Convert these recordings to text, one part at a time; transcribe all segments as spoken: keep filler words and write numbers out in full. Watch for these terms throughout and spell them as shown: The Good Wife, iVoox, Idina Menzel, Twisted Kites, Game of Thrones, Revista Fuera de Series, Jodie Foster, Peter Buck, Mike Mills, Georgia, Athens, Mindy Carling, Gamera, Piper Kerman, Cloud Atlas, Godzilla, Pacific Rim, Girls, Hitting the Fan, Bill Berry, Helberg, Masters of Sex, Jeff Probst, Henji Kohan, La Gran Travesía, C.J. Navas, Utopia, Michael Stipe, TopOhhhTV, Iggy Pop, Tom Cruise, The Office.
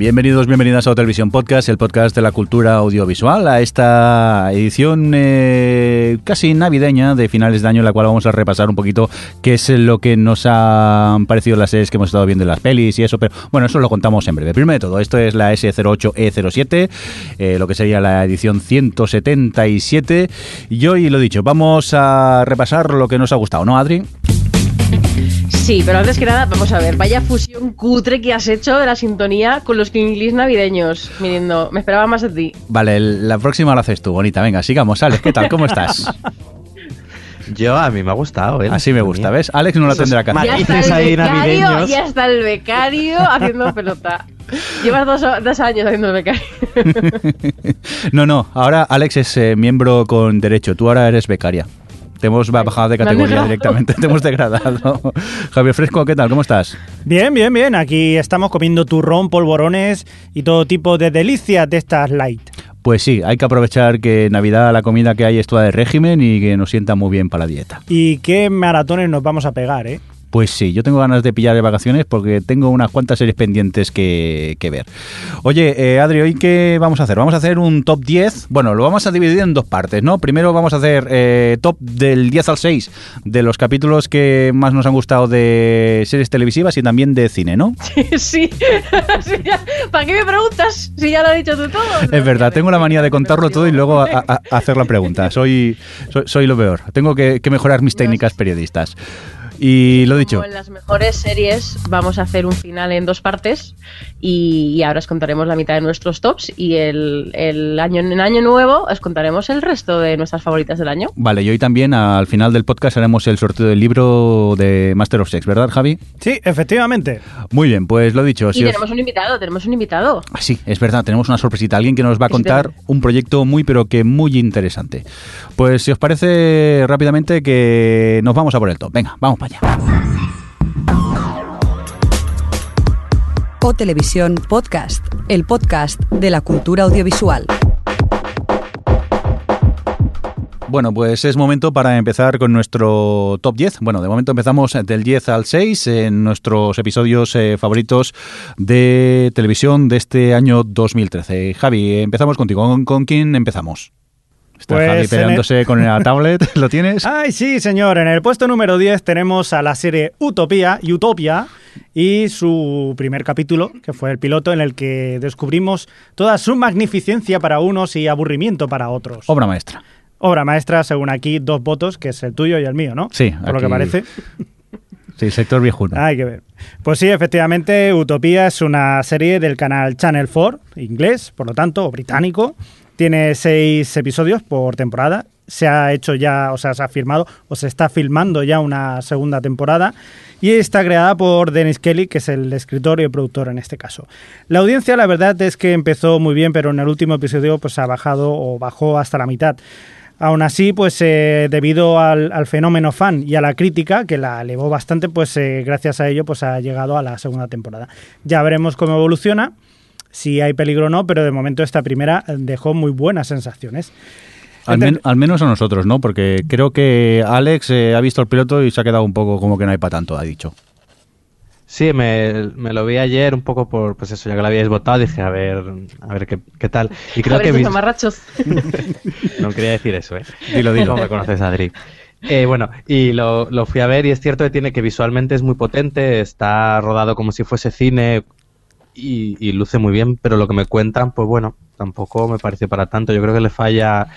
Bienvenidos, bienvenidas a Otelvisión Podcast, el podcast de la cultura audiovisual, a esta edición eh, casi navideña de finales de año, en la cual vamos a repasar un poquito qué es lo que nos han parecido las series que hemos estado viendo, las pelis y eso, pero bueno, eso lo contamos en breve. Primero de todo, esto es la ese cero ocho e cero siete, eh, lo que sería la edición ciento setenta y siete, y hoy, lo dicho, vamos a repasar lo que nos ha gustado, ¿no, Adri? Sí, pero antes que nada, vamos a ver, vaya fusión cutre que has hecho de la sintonía con los clinglis navideños. Mirando, me esperaba más de ti. Vale, la próxima lo haces tú, bonita. Venga, sigamos. Alex, ¿qué tal? ¿Cómo estás? Yo, a mí me ha gustado. ¿eh? Así me gusta, ¿ves? Alex no la tendrá que hacer. Ya está el becario, navideños. Ya está el becario haciendo pelota. Llevas dos, dos años haciendo el becario. No, no, ahora Alex es eh, miembro con derecho, tú ahora eres becaria. Te hemos bajado de categoría directamente, te hemos degradado. Javier Fresco, ¿qué tal? ¿Cómo estás? Bien, bien, bien. Aquí estamos comiendo turrón, polvorones y todo tipo de delicias de estas light. Pues sí, hay que aprovechar que Navidad la comida que hay es toda de régimen y que nos sienta muy bien para la dieta. Y qué maratones nos vamos a pegar, ¿eh? Pues sí, yo tengo ganas de pillar de vacaciones porque tengo unas cuantas series pendientes que, que ver. Oye, eh, Adri, ¿hoy qué vamos a hacer? Vamos a hacer un top diez. Bueno, lo vamos a dividir en dos partes, ¿no? Primero vamos a hacer eh, top del diez al seis de los capítulos que más nos han gustado de series televisivas y también de cine, ¿no? Sí, sí. ¿Para qué me preguntas si ya lo has dicho tú todo? No, es verdad, tengo la manía de contarlo todo y luego a, a hacer la pregunta. Soy, soy, soy lo peor. Tengo que, que mejorar mis técnicas periodistas. Y lo dicho. Como en las mejores series vamos a hacer un final en dos partes y, y ahora os contaremos la mitad de nuestros tops y el, el año en año nuevo os contaremos el resto de nuestras favoritas del año. Vale, y hoy también al final del podcast haremos el sorteo del libro de Masters of Sex, ¿verdad, Javi? Sí, efectivamente. Muy bien, pues lo dicho. Si y tenemos os... un invitado, tenemos un invitado. Ah, sí, es verdad, tenemos una sorpresita, alguien que nos va a contar un proyecto muy pero que muy interesante. Pues si os parece rápidamente que nos vamos a por el top. Venga, vamos para Otelvisión Podcast, el podcast de la cultura audiovisual. Bueno, pues es momento para empezar con nuestro top diez. Bueno, de momento empezamos del diez al seis en nuestros episodios eh, favoritos de televisión de este año dos mil trece. Javi, empezamos contigo. ¿Con, con quién empezamos? Está pues Javi peleándose el... con la tablet, ¿lo tienes? Ay, sí, señor. En el puesto número diez tenemos a la serie Utopia, Utopia y su primer capítulo, que fue el piloto, en el que descubrimos toda su magnificencia para unos y aburrimiento para otros. Obra maestra. Obra maestra, según aquí, dos votos, que es el tuyo y el mío, ¿no? Sí. Por aquí... lo que parece. Sí, sector viejuno. Hay que ver. Pues sí, efectivamente, Utopia es una serie del canal Channel cuatro, inglés, por lo tanto, o británico. Tiene seis episodios por temporada. Se ha hecho ya, o sea, se ha firmado o se está filmando ya una segunda temporada. Y está creada por Dennis Kelly, que es el escritor y el productor en este caso. La audiencia, la verdad, es que empezó muy bien, pero en el último episodio pues ha bajado o bajó hasta la mitad. Aún así, pues eh, debido al, al fenómeno fan y a la crítica, que la elevó bastante, pues eh, gracias a ello pues ha llegado a la segunda temporada. Ya veremos cómo evoluciona. Si hay peligro o no, pero de momento esta primera dejó muy buenas sensaciones. Al, men- al menos a nosotros, ¿no? Porque creo que Alex eh, ha visto el piloto y se ha quedado un poco como que no hay para tanto, ha dicho. Sí, me, me lo vi ayer un poco por, pues eso, ya que lo habíais votado, dije, a ver, a ver qué, qué tal. Y creo a ver, que mis... marrachos. No quería decir eso, ¿eh? Dilo, dilo. No me conoces, Adri. Eh, bueno, y lo, lo fui a ver y es cierto que tiene que visualmente es muy potente, está rodado como si fuese cine... Y, y luce muy bien, pero lo que me cuentan, pues bueno, tampoco me parece para tanto. Yo creo que le falla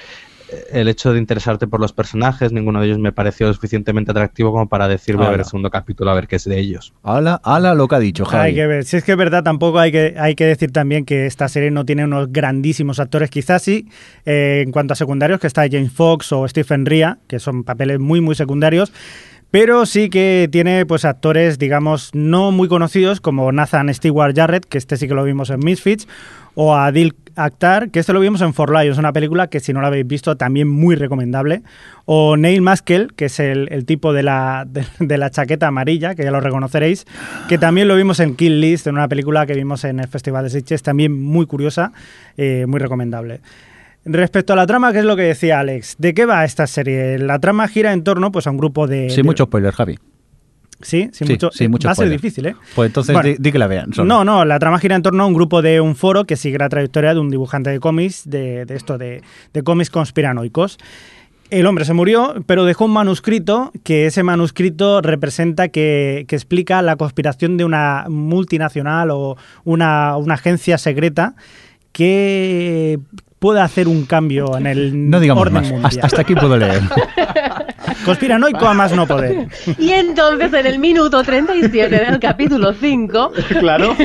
el hecho de interesarte por los personajes. Ninguno de ellos me pareció lo suficientemente atractivo como para decirme, a ver el segundo capítulo, a ver qué es de ellos. Ala, ala lo que ha dicho Javi. Hay que ver. Si es que es verdad, tampoco hay que, hay que decir también que esta serie no tiene unos grandísimos actores. Quizás sí, eh, en cuanto a secundarios, que está James Fox o Stephen Rea, que son papeles muy, muy secundarios. Pero sí que tiene pues actores, digamos, no muy conocidos, como Nathan Stewart Jarrett, que este sí que lo vimos en Misfits, o a Adil Akhtar, que este lo vimos en For Lions, una película que si no la habéis visto también muy recomendable, o Neil Maskell, que es el, el tipo de la, de, de la chaqueta amarilla, que ya lo reconoceréis, que también lo vimos en Kill List, en una película que vimos en el Festival de Sitges, también muy curiosa, eh, muy recomendable. Respecto a la trama, que es lo que decía Alex, ¿de qué va esta serie? La trama gira en torno pues a un grupo de... Sin de... mucho spoiler, Javi. Sí, sin sí, mucho, sí, mucho va a ser difícil, ¿eh? Pues entonces bueno, di, di que la vean. Solo. No, no, la trama gira en torno a un grupo de un foro que sigue la trayectoria de un dibujante de cómics, de, de esto, de, de cómics conspiranoicos. El hombre se murió, pero dejó un manuscrito que ese manuscrito representa que, que explica la conspiración de una multinacional o una, una agencia secreta que... puede hacer un cambio en el no digamos orden más. Mundial. Hasta aquí puedo leer. Conspiranoico a más no poder. Y entonces en el minuto treinta y siete del capítulo cinco... Claro.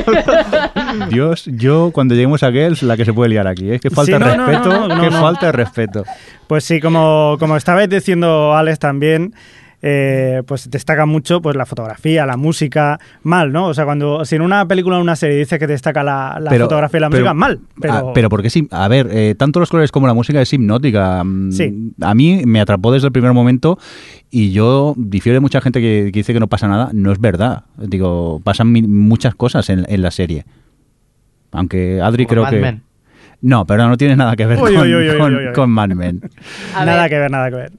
Dios, yo cuando lleguemos a Girls, la que se puede liar aquí, ¿eh? Que falta sí, no, respeto, no, no, no, que no. falta de respeto. Pues sí, como, como estabais diciendo Alex también... Eh, pues destaca mucho pues la fotografía, la música, mal, ¿no? O sea, cuando si en una película o una serie dices que destaca la, la pero, fotografía y la pero, música, mal. Pero, ah, pero porque sí, a ver, eh, tanto los colores como la música es hipnótica. Sí. A mí me atrapó desde el primer momento y yo difiero de mucha gente que, que dice que no pasa nada. No es verdad. Digo, pasan mi, muchas cosas en, en la serie. Aunque Adri como creo Mad que... Men. No, pero no tiene nada que ver uy, con, uy, uy, uy, con, uy, uy, uy. con Mad Men. Nada que ver, nada que ver.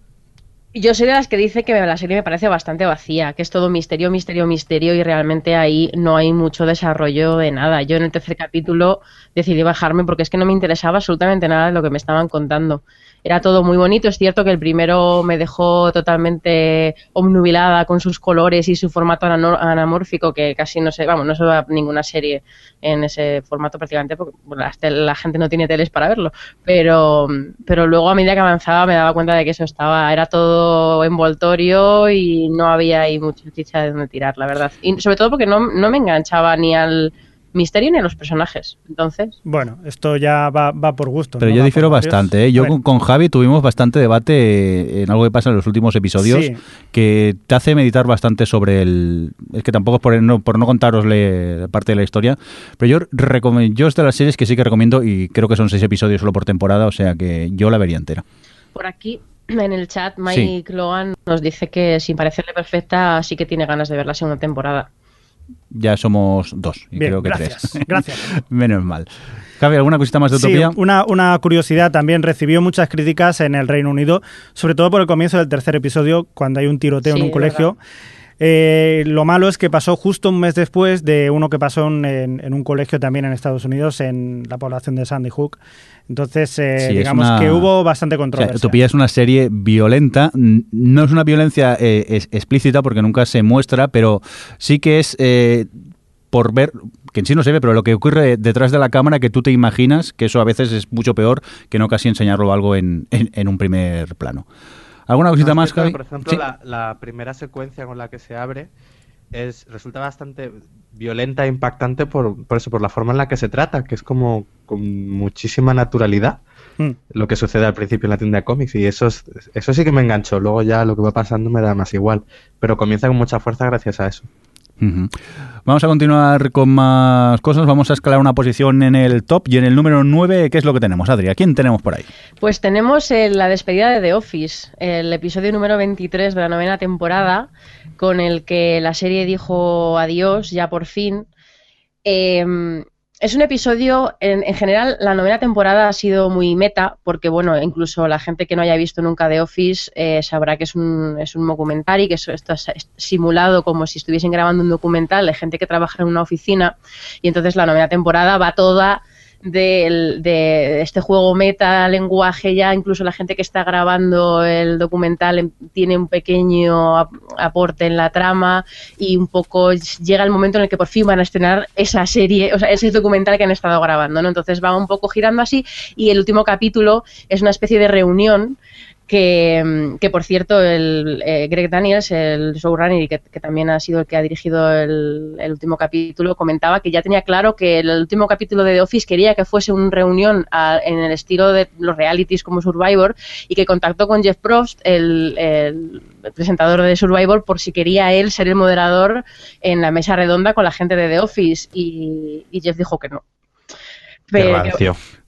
Yo soy de las que dice que la serie me parece bastante vacía, que es todo misterio, misterio, misterio y realmente ahí no hay mucho desarrollo de nada. Yo en el tercer capítulo decidí bajarme porque es que no me interesaba absolutamente nada de lo que me estaban contando. Era todo muy bonito, es cierto que el primero me dejó totalmente obnubilada con sus colores y su formato anamórfico, que casi no sé, vamos, no se va a ninguna serie en ese formato prácticamente porque bueno, la, la gente no tiene teles para verlo, pero, pero luego a medida que avanzaba me daba cuenta de que eso estaba, era todo envoltorio y no había ahí mucha chicha de dónde tirar, la verdad, y sobre todo porque no, no me enganchaba ni al... misterio ni a los personajes, entonces... Bueno, esto ya va, va por gusto. Pero ¿no? yo va difiero bastante, ¿eh? Yo bueno. con, con Javi tuvimos bastante debate en algo que pasa en los últimos episodios, sí. que te hace meditar bastante sobre el... Es que tampoco es por no, por no contaros la parte de la historia, pero yo, recom... yo es de las series que sí que recomiendo y creo que son seis episodios solo por temporada, o sea que yo la vería entera. Por aquí... En el chat, Mike sí. Logan nos dice que sin parecerle perfecta sí que tiene ganas de ver la segunda temporada. Ya somos dos, y Bien, creo que gracias, tres. Gracias. Menos mal. Javi, ¿alguna cosita más de Utopía? Sí, una, una curiosidad también. Recibió muchas críticas en el Reino Unido, sobre todo por el comienzo del tercer episodio, cuando hay un tiroteo sí, en un colegio. Eh, lo malo es que pasó justo un mes después de uno que pasó en, en, en un colegio también en Estados Unidos, en la población de Sandy Hook. Entonces, eh, sí, digamos una... que hubo bastante controversia. O sea, Utopía es una serie violenta. No es una violencia eh, es, explícita porque nunca se muestra, pero sí que es eh, por ver... que en sí no se ve, pero lo que ocurre detrás de la cámara que tú te imaginas, que eso a veces es mucho peor que no casi enseñarlo algo en, en, en un primer plano. ¿Alguna cosita no, más, Javi? Por ejemplo, ¿Sí? la, la primera secuencia con la que se abre es resulta bastante violenta e impactante por, por eso, por la forma en la que se trata, que es como con muchísima naturalidad mm. lo que sucede al principio en la tienda de cómics y eso, es, eso sí que me enganchó. Luego ya lo que va pasando me da más igual, pero comienza con mucha fuerza gracias a eso. Uh-huh. Vamos a continuar con más cosas, vamos a escalar una posición en el top y en el número nueve, ¿qué es lo que tenemos, Adri? ¿A quién tenemos por ahí? Pues tenemos eh, la despedida de The Office, el episodio número veintitrés de la novena temporada, con el que la serie dijo adiós, ya por fin. Eh, es un episodio, en, en general la novena temporada ha sido muy meta, porque bueno, incluso la gente que no haya visto nunca The Office eh, sabrá que es un, es un documental y que eso está simulado como si estuviesen grabando un documental de gente que trabaja en una oficina, y entonces la novena temporada va toda de, de este juego meta, lenguaje, ya incluso la gente que está grabando el documental tiene un pequeño ap- aporte en la trama y un poco llega el momento en el que por fin van a estrenar esa serie, o sea, ese documental que han estado grabando, ¿no? Entonces va un poco girando así y el último capítulo es una especie de reunión que, que por cierto, el eh, Greg Daniels, el showrunner, y que, que también ha sido el que ha dirigido el, el último capítulo, comentaba que ya tenía claro que el último capítulo de The Office quería que fuese una reunión a, en el estilo de los realities como Survivor, y que contactó con Jeff Probst, el, el presentador de Survivor, por si quería él ser el moderador en la mesa redonda con la gente de The Office, y, y Jeff dijo que no. Pero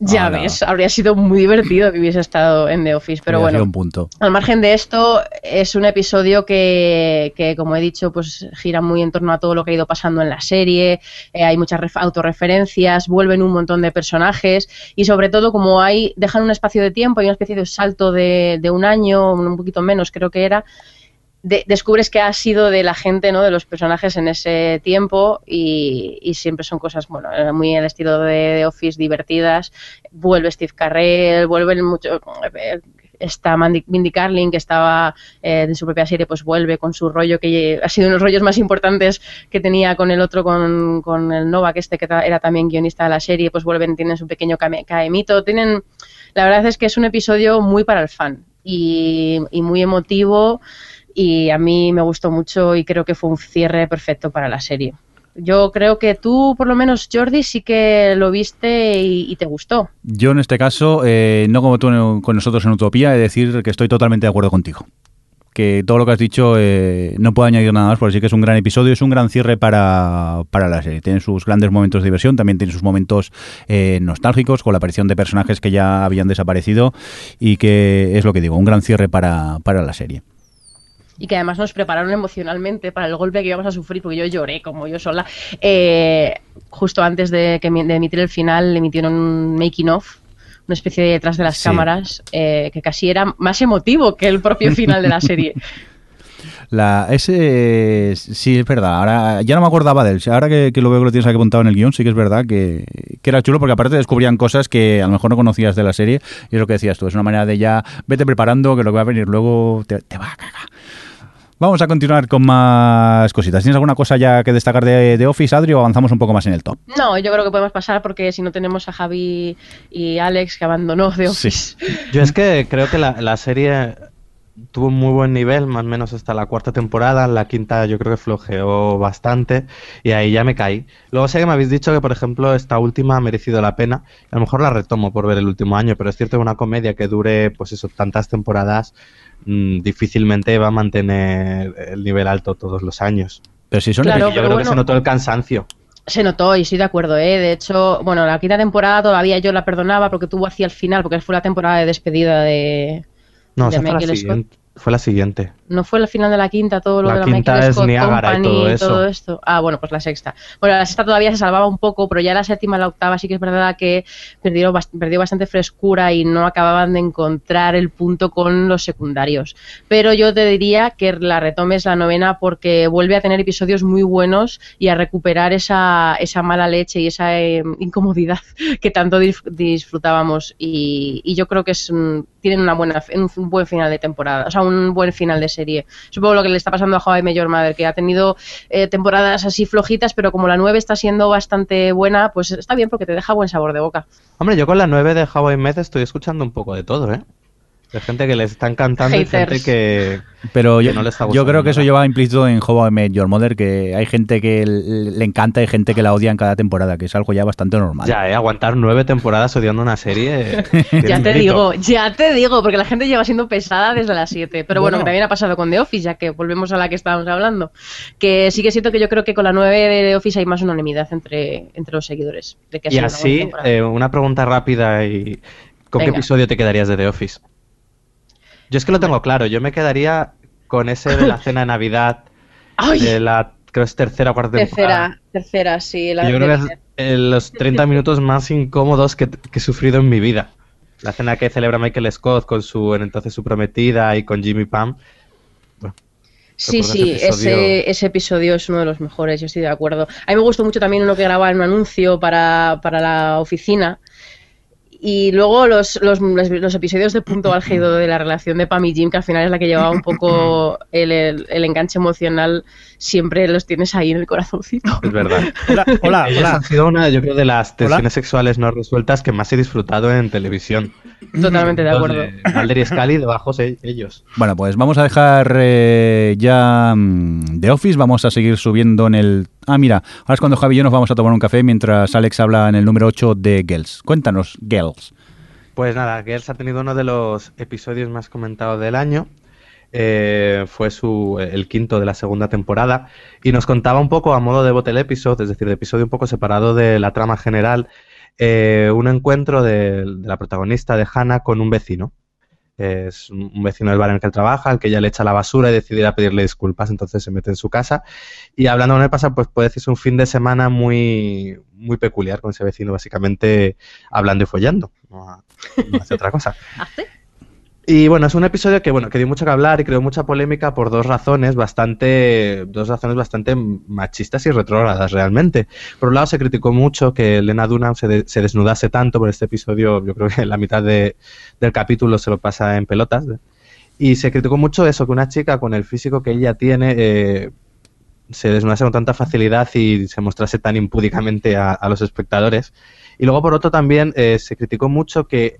ya Hola. ves, habría sido muy divertido que hubiese estado en The Office, pero habría bueno, un punto. Al margen de esto, es un episodio que, que, como he dicho, pues gira muy en torno a todo lo que ha ido pasando en la serie, eh, hay muchas autorreferencias, vuelven un montón de personajes, y sobre todo, como hay, dejan un espacio de tiempo, hay una especie de salto de, de un año, un poquito menos creo que era, De, descubres que ha sido de la gente, ¿no?, de los personajes en ese tiempo, y, y siempre son cosas, bueno, muy al estilo de, de Office, divertidas. Vuelve Steve Carell, vuelve mucho, está Mindy Carling, que estaba eh, en su propia serie, pues vuelve con su rollo, que ha sido uno de los rollos más importantes que tenía con el otro, con, con el Novak este, que era también guionista de la serie, pues vuelven, tienen su pequeño caemito, tienen, la verdad es que es un episodio muy para el fan, y, y muy emotivo, y a mí me gustó mucho, y creo que fue un cierre perfecto para la serie. Yo creo que tú, por lo menos, Jordi, sí que lo viste y, y te gustó. Yo, en este caso, eh, no como tú con nosotros en Utopía, he de decir que estoy totalmente de acuerdo contigo. Que todo lo que has dicho, eh, no puedo añadir nada más, porque sí que es un gran episodio, es un gran cierre para, para la serie. Tiene sus grandes momentos de diversión, también tiene sus momentos eh, nostálgicos, con la aparición de personajes que ya habían desaparecido, y que es lo que digo, un gran cierre para, para la serie. Y que además nos prepararon emocionalmente para el golpe que íbamos a sufrir, porque yo lloré como yo sola. Eh, justo antes de que de emitir el final, emitieron un making of, una especie de detrás de las sí. cámaras, eh, que casi era más emotivo que el propio final de la serie. La, ese sí es verdad, ahora ya no me acordaba de él, ahora que, que lo veo que lo tienes aquí apuntado en el guión, sí que es verdad que, que era chulo, porque aparte descubrían cosas que a lo mejor no conocías de la serie, y es lo que decías tú, es una manera de ya vete preparando, que lo que va a venir luego te, te va a cagar. Vamos a continuar con más cositas. ¿Tienes alguna cosa ya que destacar de, de Office, Adri, o avanzamos un poco más en el top? No, yo creo que podemos pasar, porque si no tenemos a Javi y Alex, que abandonó de Office. Sí. Yo es que creo que la, la serie tuvo un muy buen nivel, más o menos hasta la cuarta temporada. La quinta yo creo que flojeó bastante, y ahí ya me caí. Luego sé que me habéis dicho que, por ejemplo, esta última ha merecido la pena. A lo mejor la retomo por ver el último año, pero es cierto que una comedia que dure, pues eso, tantas temporadas, difícilmente va a mantener el nivel alto todos los años. Pero si son claro, yo creo bueno, que se notó el cansancio. Se notó, y estoy de acuerdo, ¿eh? De hecho, bueno, la quinta temporada todavía yo la perdonaba, porque tuvo hacia el final, porque fue la temporada de despedida de... No, de o sea, fue, la siguiente, fue la siguiente. No fue el final de la quinta, todo lo la de la Michael Scott Company y todo, eso. todo esto. Ah, bueno, pues la sexta. Bueno, la sexta todavía se salvaba un poco, pero ya la séptima y la octava sí que es verdad que perdió, perdió bastante frescura, y no acababan de encontrar el punto con los secundarios. Pero yo te diría que la retomes la novena, porque vuelve a tener episodios muy buenos y a recuperar esa, esa mala leche y esa eh, incomodidad que tanto disfrutábamos. Y, y yo creo que es... tienen una buena, un buen final de temporada, o sea, un buen final de serie. Supongo lo que le está pasando a How I Met Your Mother, que ha tenido eh, temporadas así flojitas, pero como la nueve está siendo bastante buena, pues está bien, porque te deja buen sabor de boca. Hombre, yo con la nueve de How I Met estoy escuchando un poco de todo, ¿eh? De gente que les está encantando y gente que, pero que yo, no les está gustando. Yo creo que eso lleva implícito en How I Met Your Mother, que hay gente que le encanta y gente que la odia en cada temporada, que es algo ya bastante normal. Ya, ¿eh? Aguantar nueve temporadas odiando una serie... ya te digo, ya te digo, porque la gente lleva siendo pesada desde las siete. Pero bueno, bueno, que también ha pasado con The Office, ya que volvemos a la que estábamos hablando. Que sí que siento que yo creo que con la nueve de The Office hay más unanimidad entre, entre los seguidores. De que y así, una, eh, una pregunta rápida. y ¿Con Venga. qué episodio te quedarías de The Office? Yo es que lo tengo claro, yo me quedaría con ese de la cena de Navidad, ¡ay!, de la, creo es tercera o cuarta temporada. Tercera, tercera, sí. La yo creo que es eh, los treinta minutos más incómodos que, que he sufrido en mi vida. La cena que celebra Michael Scott con su entonces su prometida y con Jimmy Pam. Bueno. Sí, sí, ese episodio... Ese, ese episodio es uno de los mejores, yo estoy de acuerdo. A mí me gustó mucho también uno que grababa en un anuncio para, para la oficina. Y luego los, los, los episodios de punto álgido de la relación de Pam y Jim, que al final es la que llevaba un poco el, el, el enganche emocional, siempre los tienes ahí en el corazoncito. Es verdad. Hola, hola, hola. Ha sido una, yo creo, de las tensiones hola. sexuales no resueltas que más he disfrutado en televisión. Totalmente de acuerdo. Mulder y Scully, debajo ellos. Bueno, pues vamos a dejar eh, ya The Office, vamos a seguir subiendo en el... Ah, mira, ahora es cuando Javi y yo nos vamos a tomar un café mientras Alex habla en el número ocho de Girls. Cuéntanos, Girls. Pues nada, Girls ha tenido uno de los episodios más comentados del año. Eh, fue su, el quinto de la segunda temporada y nos contaba un poco a modo de bottle episode, es decir, de episodio un poco separado de la trama general, eh, un encuentro de, de la protagonista de Hannah con un vecino. Es un vecino del bar en el que él trabaja, al que ella le echa la basura y decide ir a pedirle disculpas, entonces se mete en su casa. Y hablando con él pasa, pues puede decirse un fin de semana muy, muy peculiar con ese vecino, básicamente hablando y follando, no, no hace otra cosa. Y bueno, es un episodio que bueno que dio mucho que hablar y creó mucha polémica por dos razones bastante dos razones bastante machistas y retrógradas realmente. Por un lado, se criticó mucho que Lena Dunham se, de, se desnudase tanto por este episodio. Yo creo que la mitad de, del capítulo se lo pasa en pelotas. Y se criticó mucho eso, que una chica con el físico que ella tiene eh, se desnudase con tanta facilidad y se mostrase tan impúdicamente a, a los espectadores. Y luego, por otro, también eh, se criticó mucho que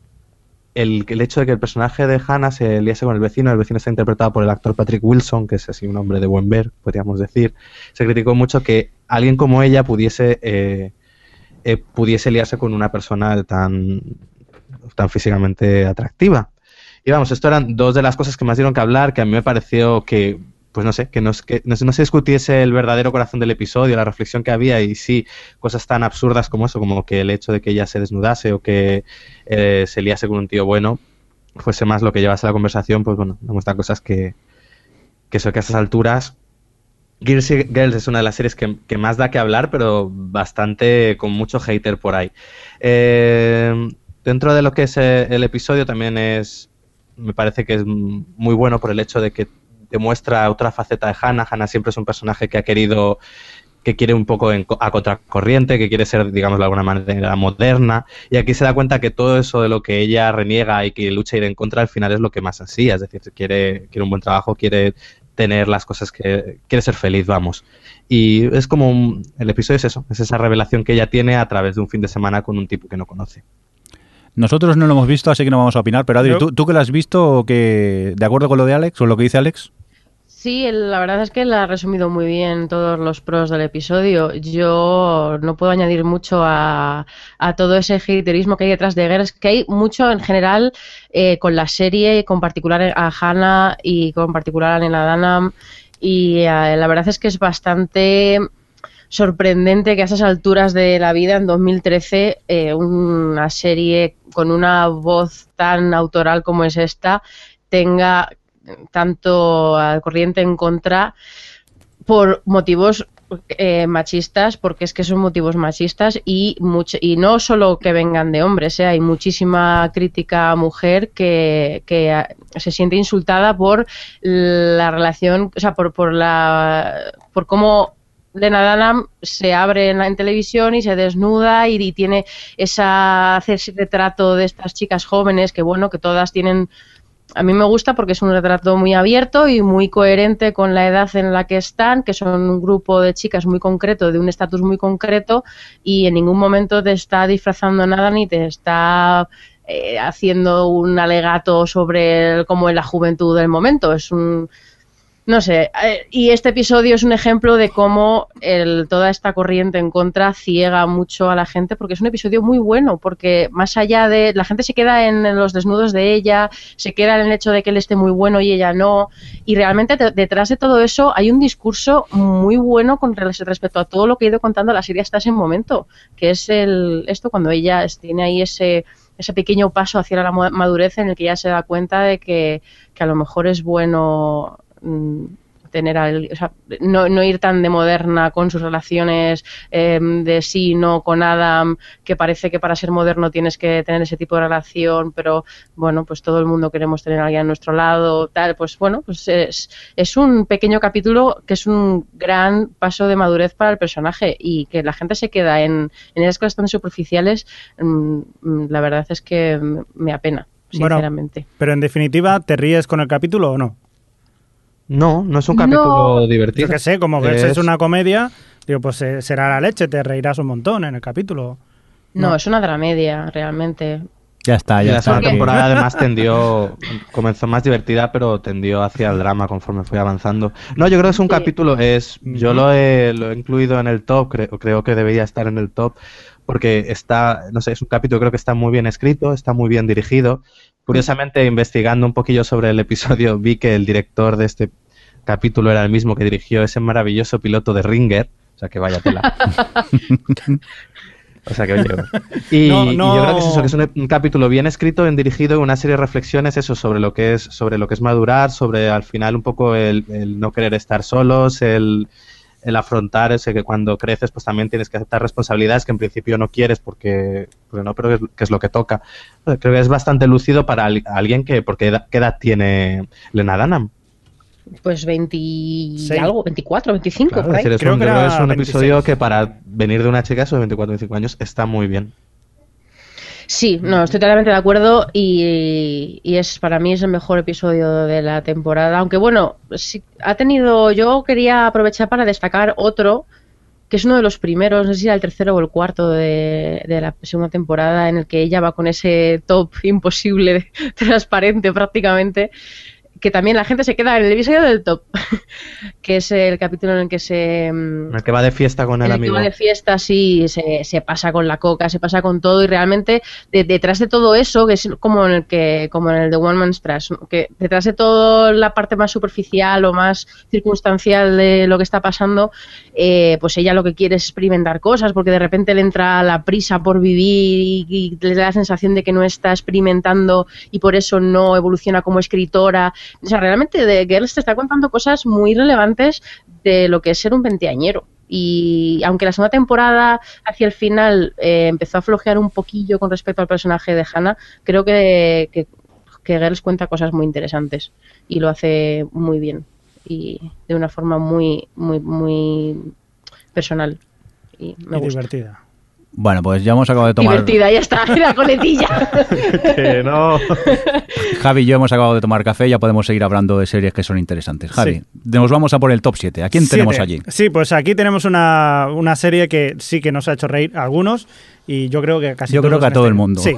El, el hecho de que el personaje de Hannah se liase con el vecino, el vecino está interpretado por el actor Patrick Wilson, que es así un hombre de buen ver, podríamos decir. Se criticó mucho que alguien como ella pudiese eh, eh, pudiese liarse con una persona tan, tan físicamente atractiva. Y vamos, esto eran dos de las cosas que más dieron que hablar, que a mí me pareció que, pues no sé, que, nos, que no, no se discutiese el verdadero corazón del episodio, la reflexión que había, y sí, cosas tan absurdas como eso, como que el hecho de que ella se desnudase o que eh, se liase con un tío bueno, fuese más lo que llevase a la conversación, pues bueno, me gustan cosas que, que eso que a estas alturas... Girls, Girls es una de las series que, que más da que hablar, pero bastante con mucho hater por ahí. Eh, dentro de lo que es el episodio también es... me parece que es muy bueno por el hecho de que demuestra otra faceta de Hannah. Hannah siempre es un personaje que ha querido, que quiere un poco en, a contracorriente, que quiere ser, digamos, de alguna manera moderna, y aquí se da cuenta que todo eso de lo que ella reniega y que lucha ir en contra, al final es lo que más ansía, es decir, quiere, quiere un buen trabajo, quiere tener las cosas que, quiere ser feliz, vamos. Y es como, un, el episodio es eso, es esa revelación que ella tiene a través de un fin de semana con un tipo que no conoce. Nosotros no lo hemos visto, así que no vamos a opinar, pero Adri, ¿tú, tú que lo has visto, que, de acuerdo con lo de Alex o lo que dice Alex? Sí, la verdad es que la ha resumido muy bien todos los pros del episodio. Yo no puedo añadir mucho a, a todo ese haterismo que hay detrás de Girls, que hay mucho en general eh, con la serie, con particular a Hannah y con particular a Lena Dunham, y eh, la verdad es que es bastante... sorprendente que a esas alturas de la vida, en dos mil trece, eh, una serie con una voz tan autoral como es esta tenga tanto corriente en contra por motivos eh, machistas, porque es que son motivos machistas y, much- y no solo que vengan de hombres, ¿eh? Hay muchísima crítica a mujer que, que se siente insultada por la relación, o sea, por, por, la, por cómo... Lena Dunham se abre en, la, en televisión y se desnuda y, y tiene esa, hace ese retrato de estas chicas jóvenes que, bueno, que todas tienen... A mí me gusta porque es un retrato muy abierto y muy coherente con la edad en la que están, que son un grupo de chicas muy concreto, de un estatus muy concreto, y en ningún momento te está disfrazando nada ni te está... eh, haciendo un alegato sobre cómo es la juventud del momento. Es un... No sé, y este episodio es un ejemplo de cómo el, toda esta corriente en contra ciega mucho a la gente, porque es un episodio muy bueno, porque más allá de... La gente se queda en los desnudos de ella, se queda en el hecho de que él esté muy bueno y ella no, y realmente te, detrás de todo eso hay un discurso muy bueno con respecto a todo lo que he ido contando la serie hasta ese momento, que es el esto cuando ella tiene ahí ese... ese pequeño paso hacia la madurez en el que ya se da cuenta de que, que a lo mejor es bueno tener al, o sea, no, no ir tan de moderna con sus relaciones eh, de sí, no, con Adam, que parece que para ser moderno tienes que tener ese tipo de relación, pero bueno, pues todo el mundo queremos tener a alguien a nuestro lado, tal, pues bueno, pues es, es un pequeño capítulo que es un gran paso de madurez para el personaje, y que la gente se queda en, en esas cosas tan superficiales, mmm, la verdad es que me apena, sinceramente. Bueno, pero en definitiva, ¿te ríes con el capítulo o no? No, no es un capítulo no. divertido. Yo que sé, como Girls es... es una comedia, digo, pues eh, será la leche, te reirás un montón en el capítulo. No, no. Es una dramedia, realmente. Ya está, ya, ya está. La segunda temporada además tendió, comenzó más divertida, pero tendió hacia el drama conforme fue avanzando. No, yo creo que es un sí. capítulo, es yo lo he, lo he incluido en el top, creo, creo que debería estar en el top, porque está, no sé, es un capítulo que creo que está muy bien escrito, está muy bien dirigido. Curiosamente, investigando un poquillo sobre el episodio, vi que el director de este capítulo era el mismo que dirigió ese maravilloso piloto de Ringer, o sea que vaya tela. O sea que oye, y, no, no. y yo creo que es eso, que es un, un capítulo bien escrito, bien dirigido, una serie de reflexiones, eso sobre lo que es, sobre lo que es madurar, sobre al final un poco el, el no querer estar solos, el, el afrontar ese que cuando creces pues también tienes que aceptar responsabilidades que en principio no quieres porque, porque no, pero es, que es lo que toca. Creo que es bastante lúcido para al, alguien que, porque ¿qué edad tiene Lena Dunham? Pues veinte sí. algo, veinticuatro, veinticinco, claro, por ahí. Creo que era es un veintiséis. Episodio que para venir de una chica de veinticuatro, veinticinco años está muy bien. Sí, no, estoy totalmente de acuerdo y, y es para mí es el mejor episodio de la temporada. Aunque bueno, sí, ha tenido, yo quería aprovechar para destacar otro que es uno de los primeros, no sé si era el tercero o el cuarto de, de la segunda temporada, en el que ella va con ese top imposible, transparente prácticamente, que también la gente se queda en el episodio del top, que es el capítulo en el que se... En el que va de fiesta con el, el amigo. En el que va de fiesta, sí, se, se pasa con la coca, se pasa con todo, y realmente de, detrás de todo eso, que es como en el que como en el de One Man's Trash, que detrás de toda la parte más superficial o más circunstancial de lo que está pasando, eh, pues ella lo que quiere es experimentar cosas, porque de repente le entra la prisa por vivir y, y le da la sensación de que no está experimentando y por eso no evoluciona como escritora. O sea, realmente de Girls te está contando cosas muy relevantes de lo que es ser un veinteañero. Y aunque la segunda temporada hacia el final eh, empezó a flojear un poquillo con respecto al personaje de Hannah, creo que, que, que Girls cuenta cosas muy interesantes y lo hace muy bien y de una forma muy, muy, muy personal y me y gusta. Divertida. Bueno, pues ya hemos acabado de tomar... Divertida, ya está, la coletilla. Que no. Javi y yo hemos acabado de tomar café, ya podemos seguir hablando de series que son interesantes. Javi, sí. Nos vamos a por el top siete. ¿A quién siete. Tenemos allí? Sí, pues aquí tenemos una, una serie que sí que nos ha hecho reír a algunos y yo creo que casi yo todos creo que a todo este... el mundo. Sí.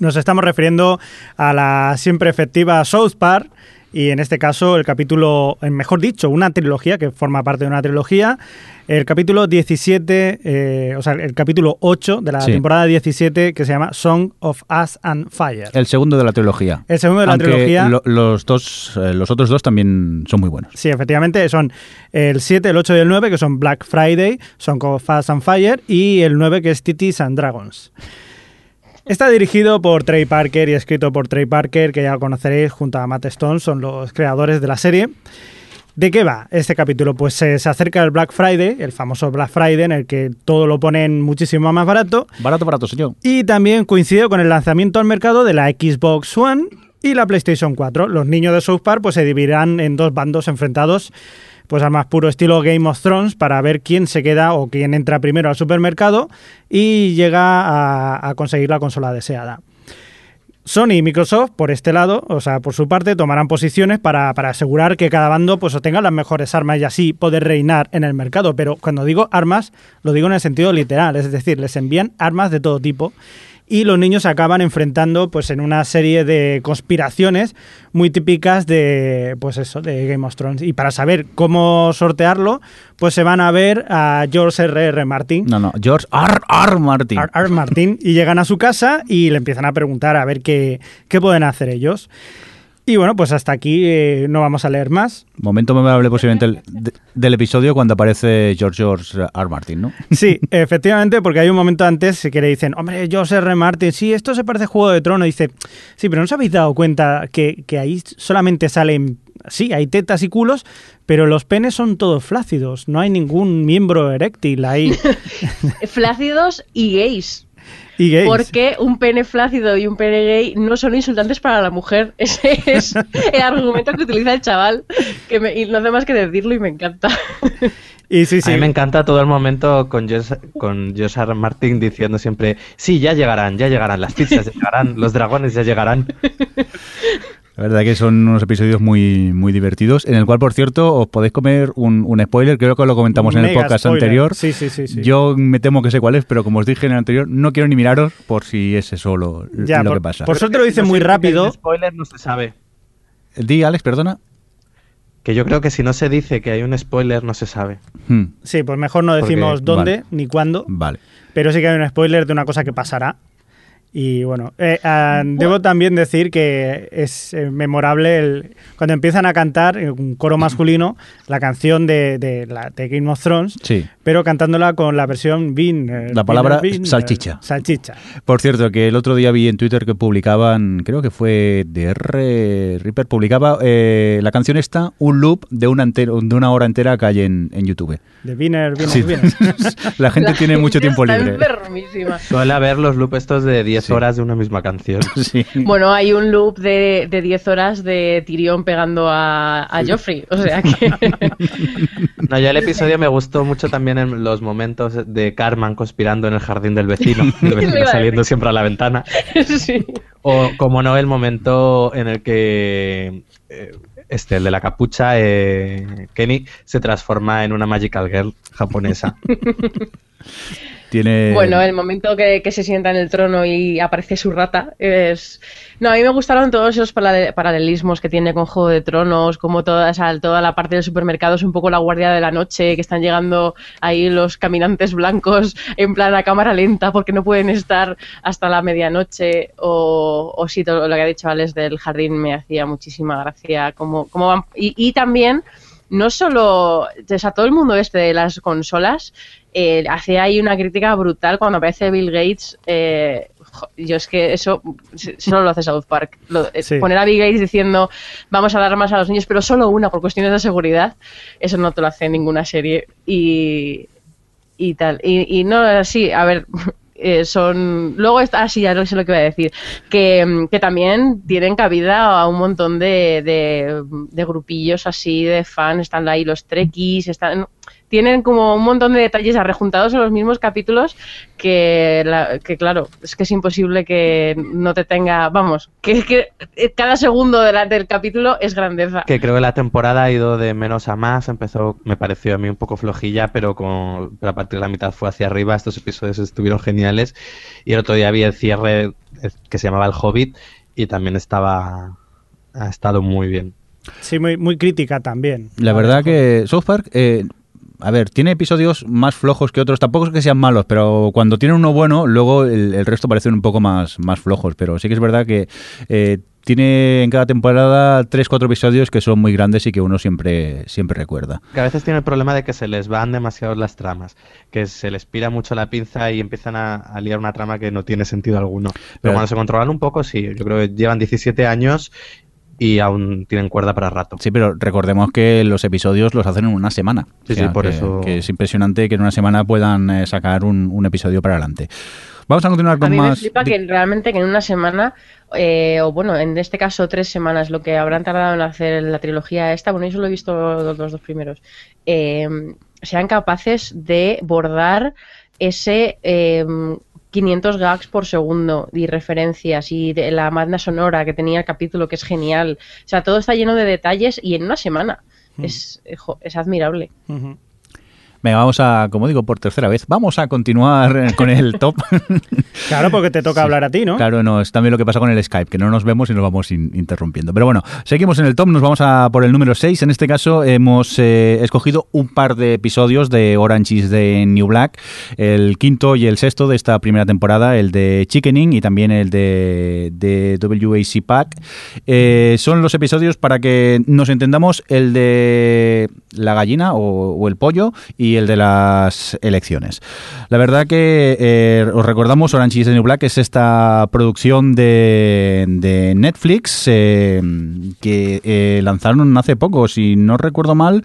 Nos estamos refiriendo a la siempre efectiva South Park. Y en este caso, el capítulo, mejor dicho, una trilogía, que forma parte de una trilogía, el capítulo diecisiete, eh, o sea, el capítulo ocho de la sí. temporada diecisiete, que se llama Song of Ice and Fire. El segundo de la trilogía. El segundo de la Aunque trilogía. Lo, los, dos, eh, los otros dos también son muy buenos. Sí, efectivamente, son el siete, el ocho y el nueve, que son Black Friday, Song of Ice and Fire, y el nueve, que es Titties and Dragons. Está dirigido por Trey Parker y escrito por Trey Parker, que ya conoceréis junto a Matt Stone, son los creadores de la serie. ¿De qué va este capítulo? Pues eh, se acerca el Black Friday, el famoso Black Friday, en el que todo lo ponen muchísimo más barato. Barato, barato, señor. Y también coincidió con el lanzamiento al mercado de la Xbox One y la PlayStation cuatro. Los niños de South Park pues, se dividirán en dos bandos enfrentados, pues al más puro estilo Game of Thrones, para ver quién se queda o quién entra primero al supermercado y llega a, a conseguir la consola deseada. Sony y Microsoft, por este lado, o sea, por su parte, tomarán posiciones para, para asegurar que cada bando pues, obtenga las mejores armas y así poder reinar en el mercado. Pero cuando digo armas, lo digo en el sentido literal, es decir, les envían armas de todo tipo y los niños se acaban enfrentando pues, en una serie de conspiraciones muy típicas de, pues eso, de Game of Thrones. Y para saber cómo sortearlo, pues se van a ver a George R. R. Martin. No, no, George R. R. Martin. R. R. Martin. Y llegan a su casa y le empiezan a preguntar a ver qué, qué pueden hacer ellos. Y bueno, pues hasta aquí eh, no vamos a leer más. Momento memorable posiblemente el, de, del episodio cuando aparece George, George R. Martin, ¿no? Sí, efectivamente, porque hay un momento antes que le dicen, hombre, George R. Martin, sí, esto se parece a Juego de Tronos. Dice, sí, pero ¿no os habéis dado cuenta que, que ahí solamente salen sí, hay tetas y culos, pero los penes son todos flácidos, no hay ningún miembro eréctil ahí. Flácidos y gays. Y gays. Porque un pene flácido y un pene gay no son insultantes para la mujer. Ese es el argumento que utiliza el chaval, que me, y no hace más que decirlo y me encanta. Y sí, sí. A mí me encanta todo el momento con George, con George R. R. Martin diciendo siempre, sí, ya llegarán, ya llegarán, las pizzas ya llegarán, los dragones ya llegarán. La verdad que son unos episodios muy, muy divertidos, en el cual, por cierto, os podéis comer un, un spoiler, creo que lo comentamos Mega en el podcast spoiler. Anterior. Sí, sí, sí, sí. Yo me temo que sé cuál es, pero como os dije en el anterior, no quiero ni miraros por si ese solo ya, lo por, que pasa. Por suerte lo dice muy rápido. El spoiler no se sabe. Di, Alex, perdona. Que yo creo que si no se dice que hay un spoiler, no se sabe. Hmm. Sí, pues mejor no decimos Porque, dónde vale. ni cuándo, vale. Pero sí que hay un spoiler de una cosa que pasará. Y bueno, eh, eh, debo también decir que es eh, memorable el, cuando empiezan a cantar un coro masculino la canción de, de, la, de Game of Thrones, sí. pero cantándola con la versión bean. Eh, la palabra bean, salchicha. Eh, salchicha. Por cierto, que el otro día vi en Twitter que publicaban, creo que fue D R Reaper, publicaba eh, la canción esta, un loop de una, enter, de una hora entera que hay en, en YouTube. De Beaner, Beaner, sí. Beaner. La gente la tiene gente mucho tiempo libre. Enfermísima. Suele haber los loops estos de diez Sí. horas de una misma canción. Sí. Bueno, hay un loop de diez horas de Tyrion pegando a, a sí. Joffrey, o sea que... No, yo el episodio me gustó mucho también en los momentos de Carmen conspirando en el jardín del vecino, el vecino saliendo siempre a la ventana. Sí. O, como no, el momento en el que... Eh, Este, el de la capucha, eh, Kenny, se transforma en una Magical Girl japonesa. Tiene... Bueno, el momento que, que se sienta en el trono y aparece su rata es... No, a mí me gustaron todos esos paralelismos que tiene con Juego de Tronos, como toda, o sea, toda la parte del supermercado es un poco la guardia de la noche, que están llegando ahí los caminantes blancos en plan a cámara lenta porque no pueden estar hasta la medianoche. O, o sí, todo lo que ha dicho Alex del jardín me hacía muchísima gracia, como Como van, y, y también no solo, o sea, todo el mundo este de las consolas eh, hace ahí una crítica brutal cuando aparece Bill Gates. eh, yo es que eso solo lo hace South Park, lo, sí. poner a Bill Gates diciendo vamos a dar más a los niños pero solo una por cuestiones de seguridad, eso no te lo hace en ninguna serie y, y tal, y, y no así, a ver. Eh, son luego está así, ah, ya no sé lo que voy a decir, que, que también tienen cabida a un montón de, de, de grupillos así de fans, están ahí los trekkies, están, tienen como un montón de detalles arrejuntados en los mismos capítulos que, la, que claro, es que es imposible que no te tenga, vamos, que, que cada segundo de la, del capítulo es grandeza. Que creo que la temporada ha ido de menos a más, empezó, me pareció a mí un poco flojilla, pero, con, pero a partir de la mitad fue hacia arriba, estos episodios estuvieron geniales, y el otro día vi el cierre que se llamaba El Hobbit, y también estaba, ha estado muy bien. Sí, muy, muy crítica también. La verdad que South Park... Eh, A ver, tiene episodios más flojos que otros, tampoco es que sean malos, pero cuando tiene uno bueno, luego el, el resto parecen un poco más, más flojos, pero sí que es verdad que eh, tiene en cada temporada tres, cuatro episodios que son muy grandes y que uno siempre, siempre recuerda. Que a veces tiene el problema de que se les van demasiado las tramas, que se les pira mucho la pinza y empiezan a, a liar una trama que no tiene sentido alguno, pero, pero cuando se controlan un poco, sí, yo creo que llevan diecisiete años... y aún tienen cuerda para rato. Sí, pero recordemos que los episodios los hacen en una semana. Sí, o sea, sí, por que, eso... Que es impresionante que en una semana puedan eh, sacar un, un episodio para adelante. Vamos a continuar con más... A mí más... me flipa que realmente que en una semana, eh, o bueno, en este caso tres semanas, lo que habrán tardado en hacer la trilogía esta, bueno, yo solo he visto los, los dos primeros, eh, sean capaces de bordar ese... Eh, quinientos gags por segundo y referencias y de la banda sonora que tenía el capítulo, que es genial. O sea, todo está lleno de detalles y en una semana. Mm. Es, es admirable. Uh-huh. Venga, vamos a, como digo, por tercera vez, vamos a continuar con el top. Claro, porque te toca sí. hablar a ti, ¿no? Claro, no, es también lo que pasa con el Skype, que no nos vemos y nos vamos in- interrumpiendo. Pero bueno, seguimos en el top, nos vamos a por el número seis. En este caso hemos eh, escogido un par de episodios de Orange is the New Black, el quinto y el sexto de esta primera temporada, el de Chickening y también el de, de W A C Pack. Eh, son los episodios, para que nos entendamos, el de... la gallina o, o el pollo y el de las elecciones. La verdad que eh, os recordamos Orange is the New Black, que es esta producción de, de Netflix eh, que eh, lanzaron hace poco, si no recuerdo mal.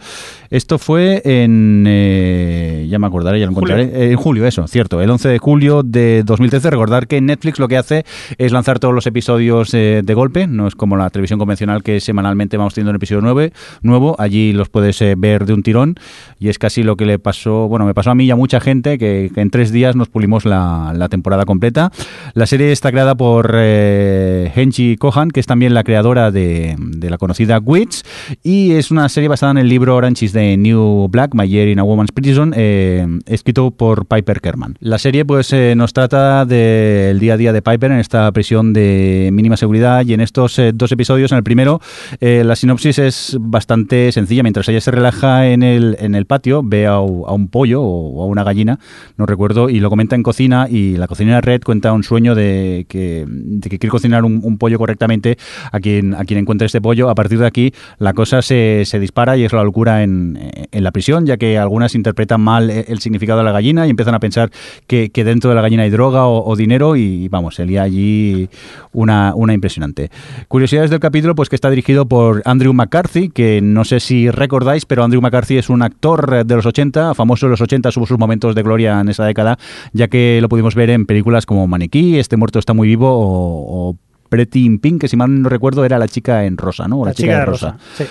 Esto fue en eh, ya me acordaré, ya lo encontraré, julio. Eh, en julio, eso, cierto, el once de julio de dos mil trece. Recordar que Netflix lo que hace es lanzar todos los episodios eh, de golpe, no es como la televisión convencional que semanalmente vamos teniendo un episodio nueve, nuevo, allí los puedes eh, ver de un tirón, y es casi lo que le pasó, bueno, me pasó a mí y a mucha gente, que, que en tres días nos pulimos la, la temporada completa. La serie está creada por eh, Henji Kohan, que es también la creadora de, de la conocida Witch, y es una serie basada en el libro Orange is the New Black, My Year in a Woman's Prison, eh, escrito por Piper Kerman. La serie pues eh, nos trata del día a día de Piper en esta prisión de mínima seguridad, y en estos eh, dos episodios, en el primero, eh, la sinopsis es bastante sencilla. Mientras ella se relaja en el, en el patio, ve a, a un pollo o a una gallina, no recuerdo, y lo comenta en cocina, y la cocinera Red cuenta un sueño de que, de que quiere cocinar un, un pollo correctamente a quien, a quien encuentre este pollo. A partir de aquí la cosa se, se dispara y es la locura en, en la prisión, ya que algunas interpretan mal el significado de la gallina y empiezan a pensar que, que dentro de la gallina hay droga o, o dinero, y vamos, se lía allí una, una impresionante. Curiosidades del capítulo, pues que está dirigido por Andrew McCarthy, que no sé si recordáis, pero Andrew McCarthy es un actor de los ochenta, famoso de los ochenta, hubo sus momentos de gloria en esa década, ya que lo pudimos ver en películas como Maniquí, Este muerto está muy vivo, o, o Pretty in Pink, que si mal no recuerdo era La chica en rosa, ¿no? O la, la chica, chica de rosa. rosa. Sí.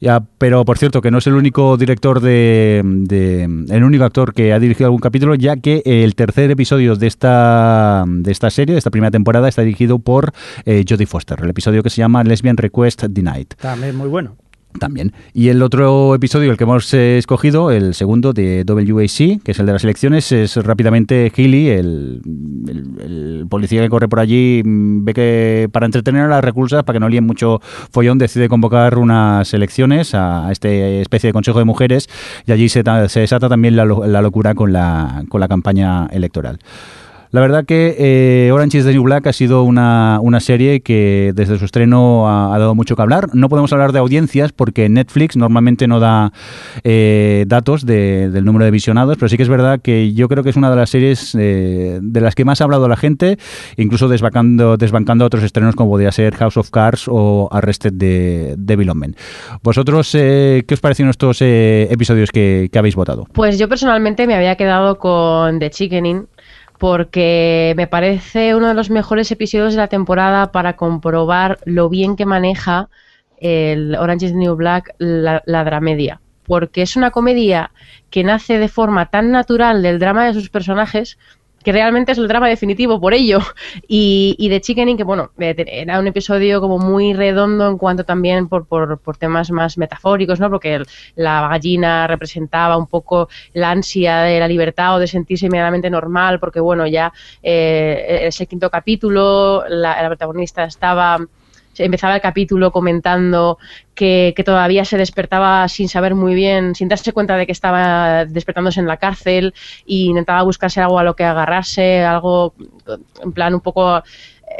Ya, pero por cierto, que no es el único director de, de el único actor que ha dirigido algún capítulo, ya que el tercer episodio de esta de esta serie, de esta primera temporada, está dirigido por eh, Jodie Foster, el episodio que se llama Lesbian Request Denied. También muy bueno. También. Y el otro episodio, el que hemos eh, escogido, el segundo de W A C, que es el de las elecciones, es rápidamente Healy, el, el, el policía que corre por allí, ve que para entretener a las reclusas, para que no líen mucho follón, decide convocar unas elecciones a, a esta especie de consejo de mujeres, y allí se, se desata también la, la locura con la, con la campaña electoral. La verdad que eh, Orange is the New Black ha sido una, una serie que desde su estreno ha, ha dado mucho que hablar. No podemos hablar de audiencias porque Netflix normalmente no da eh, datos de, del número de visionados, pero sí que es verdad que yo creo que es una de las series eh, de las que más ha hablado la gente, incluso desbancando, desbancando otros estrenos como podría ser House of Cards o Arrested Development. ¿Vosotros eh, qué os parecieron estos eh, episodios que, que habéis votado? Pues yo personalmente me había quedado con The Chickening, porque me parece uno de los mejores episodios de la temporada para comprobar lo bien que maneja el Orange is the New Black la, la dramedia, porque es una comedia que nace de forma tan natural del drama de sus personajes que realmente es el drama definitivo por ello. Y, y The Chickening, que bueno, era un episodio como muy redondo en cuanto también por, por, por temas más metafóricos, ¿no? Porque el, la gallina representaba un poco la ansia de la libertad o de sentirse inmediatamente normal, porque bueno, ya eh, es el quinto capítulo, la, la protagonista estaba... empezaba el capítulo comentando que, que todavía se despertaba sin saber muy bien, sin darse cuenta de que estaba despertándose en la cárcel, y intentaba buscarse algo a lo que agarrarse, algo en plan un poco...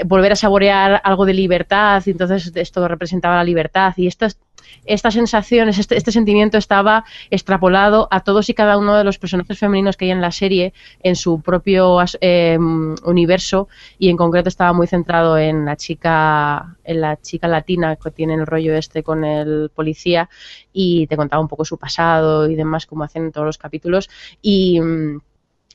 volver a saborear algo de libertad, y entonces esto representaba la libertad, y estas estas sensaciones, este, este sentimiento estaba extrapolado a todos y cada uno de los personajes femeninos que hay en la serie en su propio eh, universo, y en concreto estaba muy centrado en la chica en la chica latina que tiene el rollo este con el policía, y te contaba un poco su pasado y demás, como hacen en todos los capítulos, y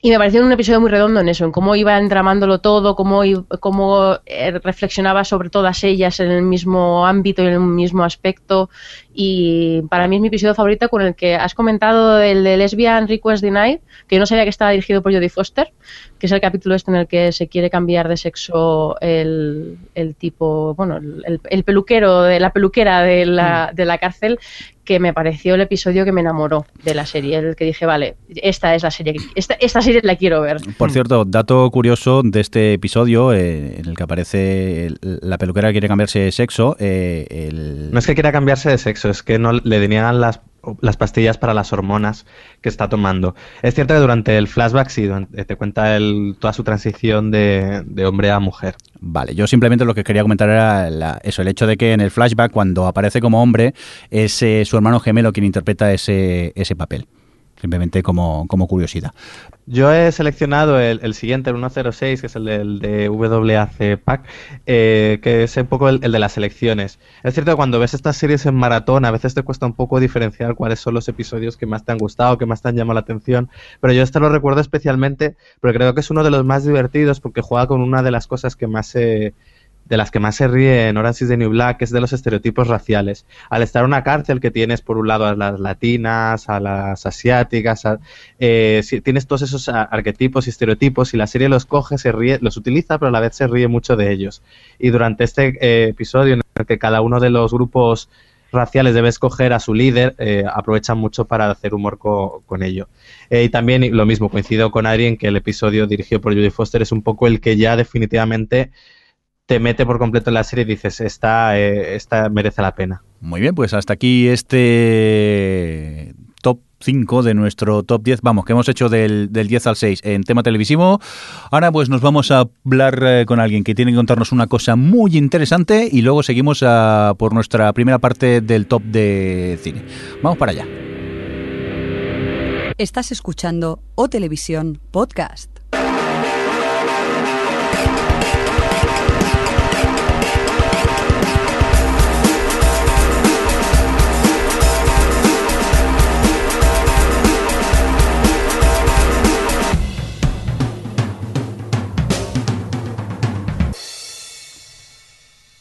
Y me pareció un episodio muy redondo en eso, en cómo iba entramándolo todo, cómo, cómo reflexionaba sobre todas ellas en el mismo ámbito y en el mismo aspecto. Y para mí es mi episodio favorito, con el que has comentado el de Lesbian Request Denied, que yo no sabía que estaba dirigido por Jodie Foster, que es el capítulo este en el que se quiere cambiar de sexo el, el tipo, bueno, el, el peluquero, de la peluquera de la, de la cárcel, que me pareció el episodio que me enamoró de la serie, el que dije, vale, esta es la serie, esta, esta serie la quiero ver. Por cierto, dato curioso de este episodio, eh, en el que aparece el, la peluquera que quiere cambiarse de sexo, eh, el... no es que quiera cambiarse de sexo, es que no le deniegan las las pastillas para las hormonas que está tomando. Es cierto que durante el flashback sí te cuenta el, toda su transición de, de hombre a mujer. Vale, yo simplemente lo que quería comentar era la, eso, el hecho de que en el flashback, cuando aparece como hombre, es eh, su hermano gemelo quien interpreta ese, ese papel. Simplemente como, como curiosidad. Yo he seleccionado el, el siguiente, el uno cero seis, que es el del de W A C P A C, eh, que es un poco el, el de las elecciones. Es cierto que cuando ves estas series en maratón, a veces te cuesta un poco diferenciar cuáles son los episodios que más te han gustado, que más te han llamado la atención, pero yo este lo recuerdo especialmente porque creo que es uno de los más divertidos, porque juega con una de las cosas que más se... Eh, de las que más se ríe en Orange is the New Black, que es de los estereotipos raciales. Al estar en una cárcel que tienes por un lado a las latinas, a las asiáticas, a, eh, tienes todos esos arquetipos y estereotipos, y la serie los coge, se ríe, los utiliza, pero a la vez se ríe mucho de ellos. Y durante este eh, episodio en el que cada uno de los grupos raciales debe escoger a su líder, eh, aprovechan mucho para hacer humor co con ello. Eh, y también lo mismo, coincido con Adri en que el episodio dirigido por Jodie Foster es un poco el que ya definitivamente te mete por completo en la serie y dices, esta, eh, esta merece la pena. Muy bien, pues hasta aquí este top cinco de nuestro top diez, vamos, que hemos hecho del, del diez al seis en tema televisivo. Ahora pues nos vamos a hablar con alguien que tiene que contarnos una cosa muy interesante y luego seguimos a, por nuestra primera parte del top de cine. Vamos para allá. Estás escuchando Otelvisión Podcast.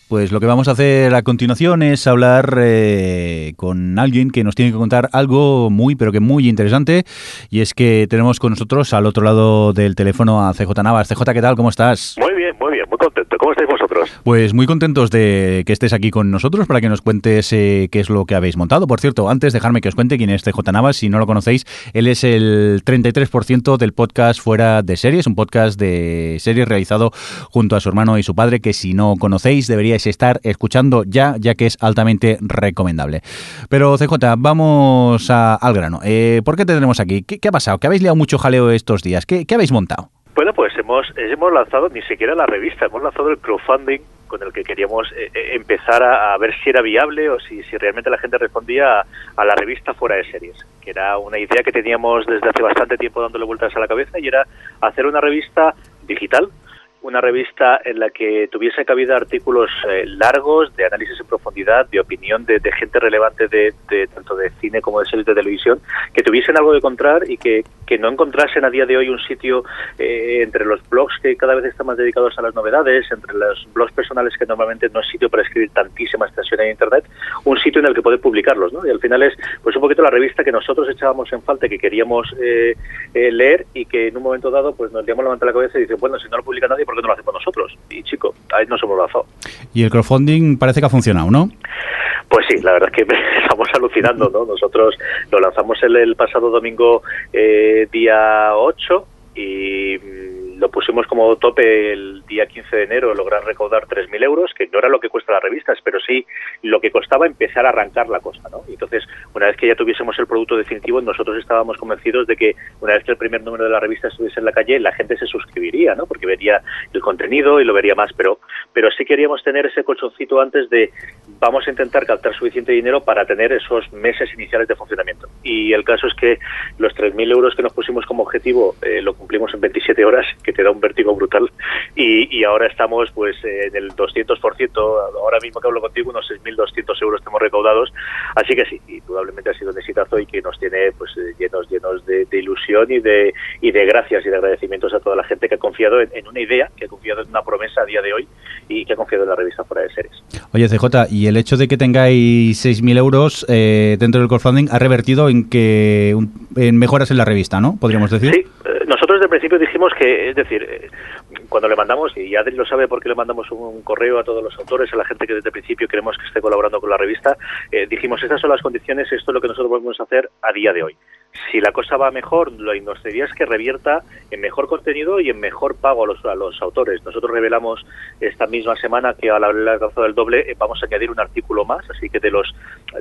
Pues lo que vamos a hacer a continuación es hablar eh, con alguien que nos tiene que contar algo muy, pero que muy interesante. Y es que tenemos con nosotros al otro lado del teléfono a C J Navas. C J, ¿qué tal? ¿Cómo estás? Muy bien, muy bien, muy contento. ¿Cómo estáis vosotros? Pues muy contentos de que estés aquí con nosotros para que nos cuentes eh, qué es lo que habéis montado. Por cierto, antes dejarme que os cuente quién es C J Navas. Si no lo conocéis, él es el treinta y tres por ciento del podcast Fuera de Series, un podcast de series realizado junto a su hermano y su padre, que si no conocéis deberíais estar escuchando ya, ya que es altamente recomendable. Pero C J, vamos a, al grano. Eh, ¿Por qué te tenemos aquí? ¿Qué, qué ha pasado? ¿Qué habéis liado mucho jaleo estos días? ¿Qué, qué habéis montado? Bueno, pues hemos, hemos lanzado ni siquiera la revista, hemos lanzado el crowdfunding con el que queríamos eh, empezar a, a ver si era viable o si, si realmente la gente respondía a, a la revista Fuera de Series, que era una idea que teníamos desde hace bastante tiempo dándole vueltas a la cabeza, y era hacer una revista digital, una revista en la que tuviese cabida artículos eh, largos, de análisis en profundidad, de opinión de, de gente relevante de, de tanto de cine como de series de televisión, que tuviesen algo que encontrar y que, que no encontrasen a día de hoy un sitio eh, entre los blogs que cada vez están más dedicados a las novedades, entre los blogs personales, que normalmente no es sitio para escribir tantísimas extensiones en internet, un sitio en el que poder publicarlos, ¿no? Y al final es pues un poquito la revista que nosotros echábamos en falta, que queríamos eh, eh, leer, y que en un momento dado pues nos llamamos a levantar la cabeza y dicen, bueno, si no lo publica nadie, ¿por qué no lo hacemos nosotros? Y chico, ahí nos hemos lanzado. Y el crowdfunding parece que ha funcionado, ¿no? Pues sí, la verdad es que estamos alucinando, ¿no? Nosotros lo lanzamos el, el pasado domingo eh, día ocho y lo pusimos como tope el día quince de enero, lograr recaudar tres mil euros, que no era lo que cuesta las revistas, pero sí lo que costaba empezar a arrancar la cosa, ¿no? Y entonces, una vez que ya tuviésemos el producto definitivo, nosotros estábamos convencidos de que una vez que el primer número de la revista estuviese en la calle, la gente se suscribiría, ¿no? Porque vería el contenido y lo vería más, pero, pero sí queríamos tener ese colchoncito antes de vamos a intentar captar suficiente dinero para tener esos meses iniciales de funcionamiento. Y el caso es que los tres mil euros que nos pusimos como objetivo eh, lo cumplimos en veintisiete horas, que te da un vértigo brutal, y, y ahora estamos pues en el doscientos por ciento. Ahora mismo que hablo contigo, unos seis mil doscientos euros tenemos recaudados, así que sí, indudablemente ha sido un exitazo y que nos tiene pues llenos llenos de, de ilusión y de y de gracias y de agradecimientos a toda la gente que ha confiado en, en una idea, que ha confiado en una promesa a día de hoy y que ha confiado en la revista Fuera de Series. Oye, C J, y el hecho de que tengáis seis mil euros eh, dentro del crowdfunding ha revertido en que un, en mejoras en la revista, ¿no? Podríamos decir. Sí, nosotros desde el principio dijimos que, es decir, cuando le mandamos, y Adri lo sabe porque le mandamos un correo a todos los autores, a la gente que desde el principio queremos que esté colaborando con la revista, eh, dijimos, estas son las condiciones, esto es lo que nosotros podemos hacer a día de hoy. si la cosa va mejor, lo industrial es que revierta en mejor contenido y en mejor pago a los, a los autores. Nosotros revelamos esta misma semana que a la alcanzado del doble vamos a añadir un artículo más, así que de los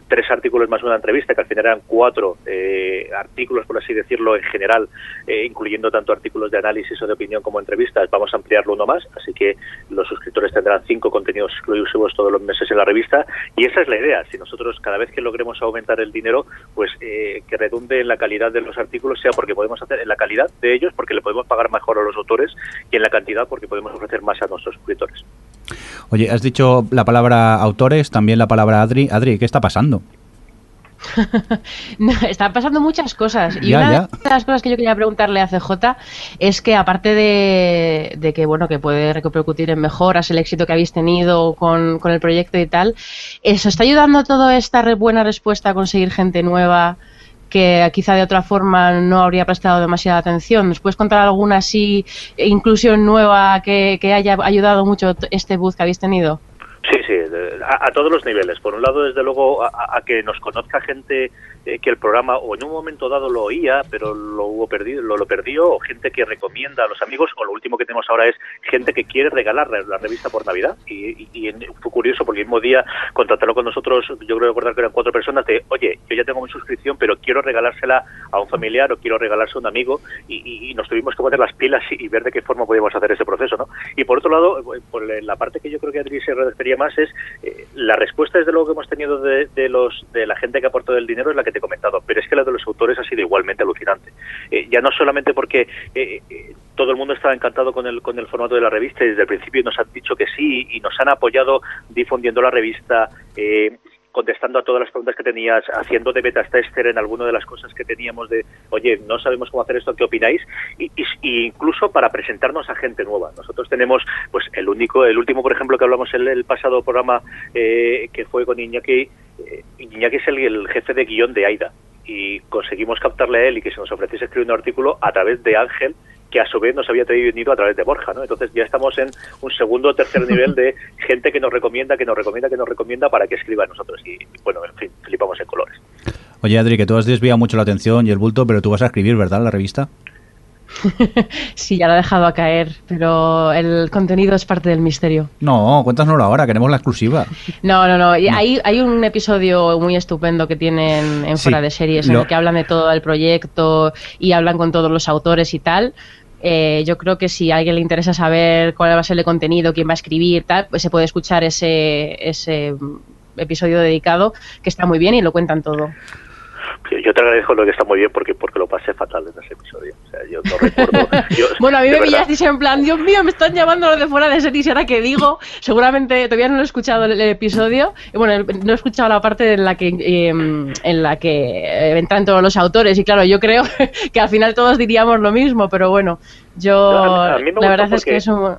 tres artículos más una entrevista, que al final eran cuatro eh, artículos, por así decirlo, en general, eh, incluyendo tanto artículos de análisis o de opinión como entrevistas, vamos a ampliarlo uno más, así que los suscriptores tendrán cinco contenidos exclusivos todos los meses en la revista, y esa es la idea. Si nosotros cada vez que logremos aumentar el dinero, pues eh, que redunde en la calidad de los artículos, sea porque podemos hacer en la calidad de ellos, porque le podemos pagar mejor a los autores, y en la cantidad porque podemos ofrecer más a nuestros suscriptores. Oye, has dicho la palabra autores, también la palabra Adri. Adri, ¿qué está pasando? No, están pasando muchas cosas. Y ya, una ya. de las cosas que yo quería preguntarle a C J es que, aparte de, de que bueno, que puede repercutir en mejoras el éxito que habéis tenido con, con el proyecto y tal, ¿os está ayudando toda esta re, buena respuesta a conseguir gente nueva que quizá de otra forma no habría prestado demasiada atención? ¿Nos puedes contar alguna así inclusión nueva que, que haya ayudado mucho este buzz que habéis tenido? Sí, sí, a, a todos los niveles. Por un lado, desde luego, a, a que nos conozca gente eh, que el programa o en un momento dado lo oía, pero lo hubo perdido, lo, lo perdió, o gente que recomienda a los amigos, o lo último que tenemos ahora es gente que quiere regalar la revista por Navidad. Y, y, y fue curioso, porque el mismo día contrataron con nosotros, yo creo recordar que eran cuatro personas, de, oye, yo ya tengo mi suscripción, pero quiero regalársela a un familiar o quiero regalarse a un amigo, y, y, y nos tuvimos que poner las pilas y, y ver de qué forma podíamos hacer ese proceso, ¿no? Y por otro lado, por la parte que yo creo que Adri se refería más es eh, la respuesta desde luego que hemos tenido de, de los de la gente que ha aportado el dinero es la que te he comentado, pero es que la de los autores ha sido igualmente alucinante, eh, ya no solamente porque eh, eh, todo el mundo estaba encantado con el con el formato de la revista y desde el principio nos han dicho que sí y nos han apoyado difundiendo la revista, eh, contestando a todas las preguntas que tenías, haciendo de beta tester en alguna de las cosas que teníamos de, oye, no sabemos cómo hacer esto, ¿qué opináis? Y, y, y incluso para presentarnos a gente nueva. Nosotros tenemos, pues, el único, el último, por ejemplo, que hablamos en el pasado programa, eh, que fue con Iñaki. Eh, Iñaki es el, el jefe de guión de AIDA, y conseguimos captarle a él y que se nos ofreciese escribir un artículo a través de Ángel, que a su vez nos había tenido a través de Borja, ¿no? Entonces ya estamos en un segundo o tercer nivel de gente que nos recomienda, que nos recomienda, que nos recomienda para que escriba a nosotros. Y bueno, en fin, flipamos en colores. Oye, Adri, que tú has desviado mucho la atención y el bulto, pero tú vas a escribir, ¿verdad?, la revista. Sí, ya la he dejado a caer, pero el contenido es parte del misterio. No, cuéntanoslo ahora, queremos la exclusiva. No, no, no, hay, hay un episodio muy estupendo que tienen en Fuera sí, de Series, en lo... el que hablan de todo el proyecto y hablan con todos los autores y tal. Eh, yo creo que si a alguien le interesa saber cuál va a ser el contenido, quién va a escribir, tal, pues se puede escuchar ese, ese episodio dedicado, que está muy bien y lo cuentan todo. Yo te agradezco lo que está muy bien, porque porque lo pasé fatal en ese episodio. O sea, yo no recuerdo. Yo, bueno, a mí me pillaste en plan, Dios mío, me están llamando los de Fuera de Series, ahora que digo, seguramente todavía no he escuchado el, el episodio. Bueno, no he escuchado la parte en la que eh, en la que entran todos los autores. Y claro, yo creo que al final todos diríamos lo mismo, pero bueno, yo no, a mí, a mí me la verdad es que es un...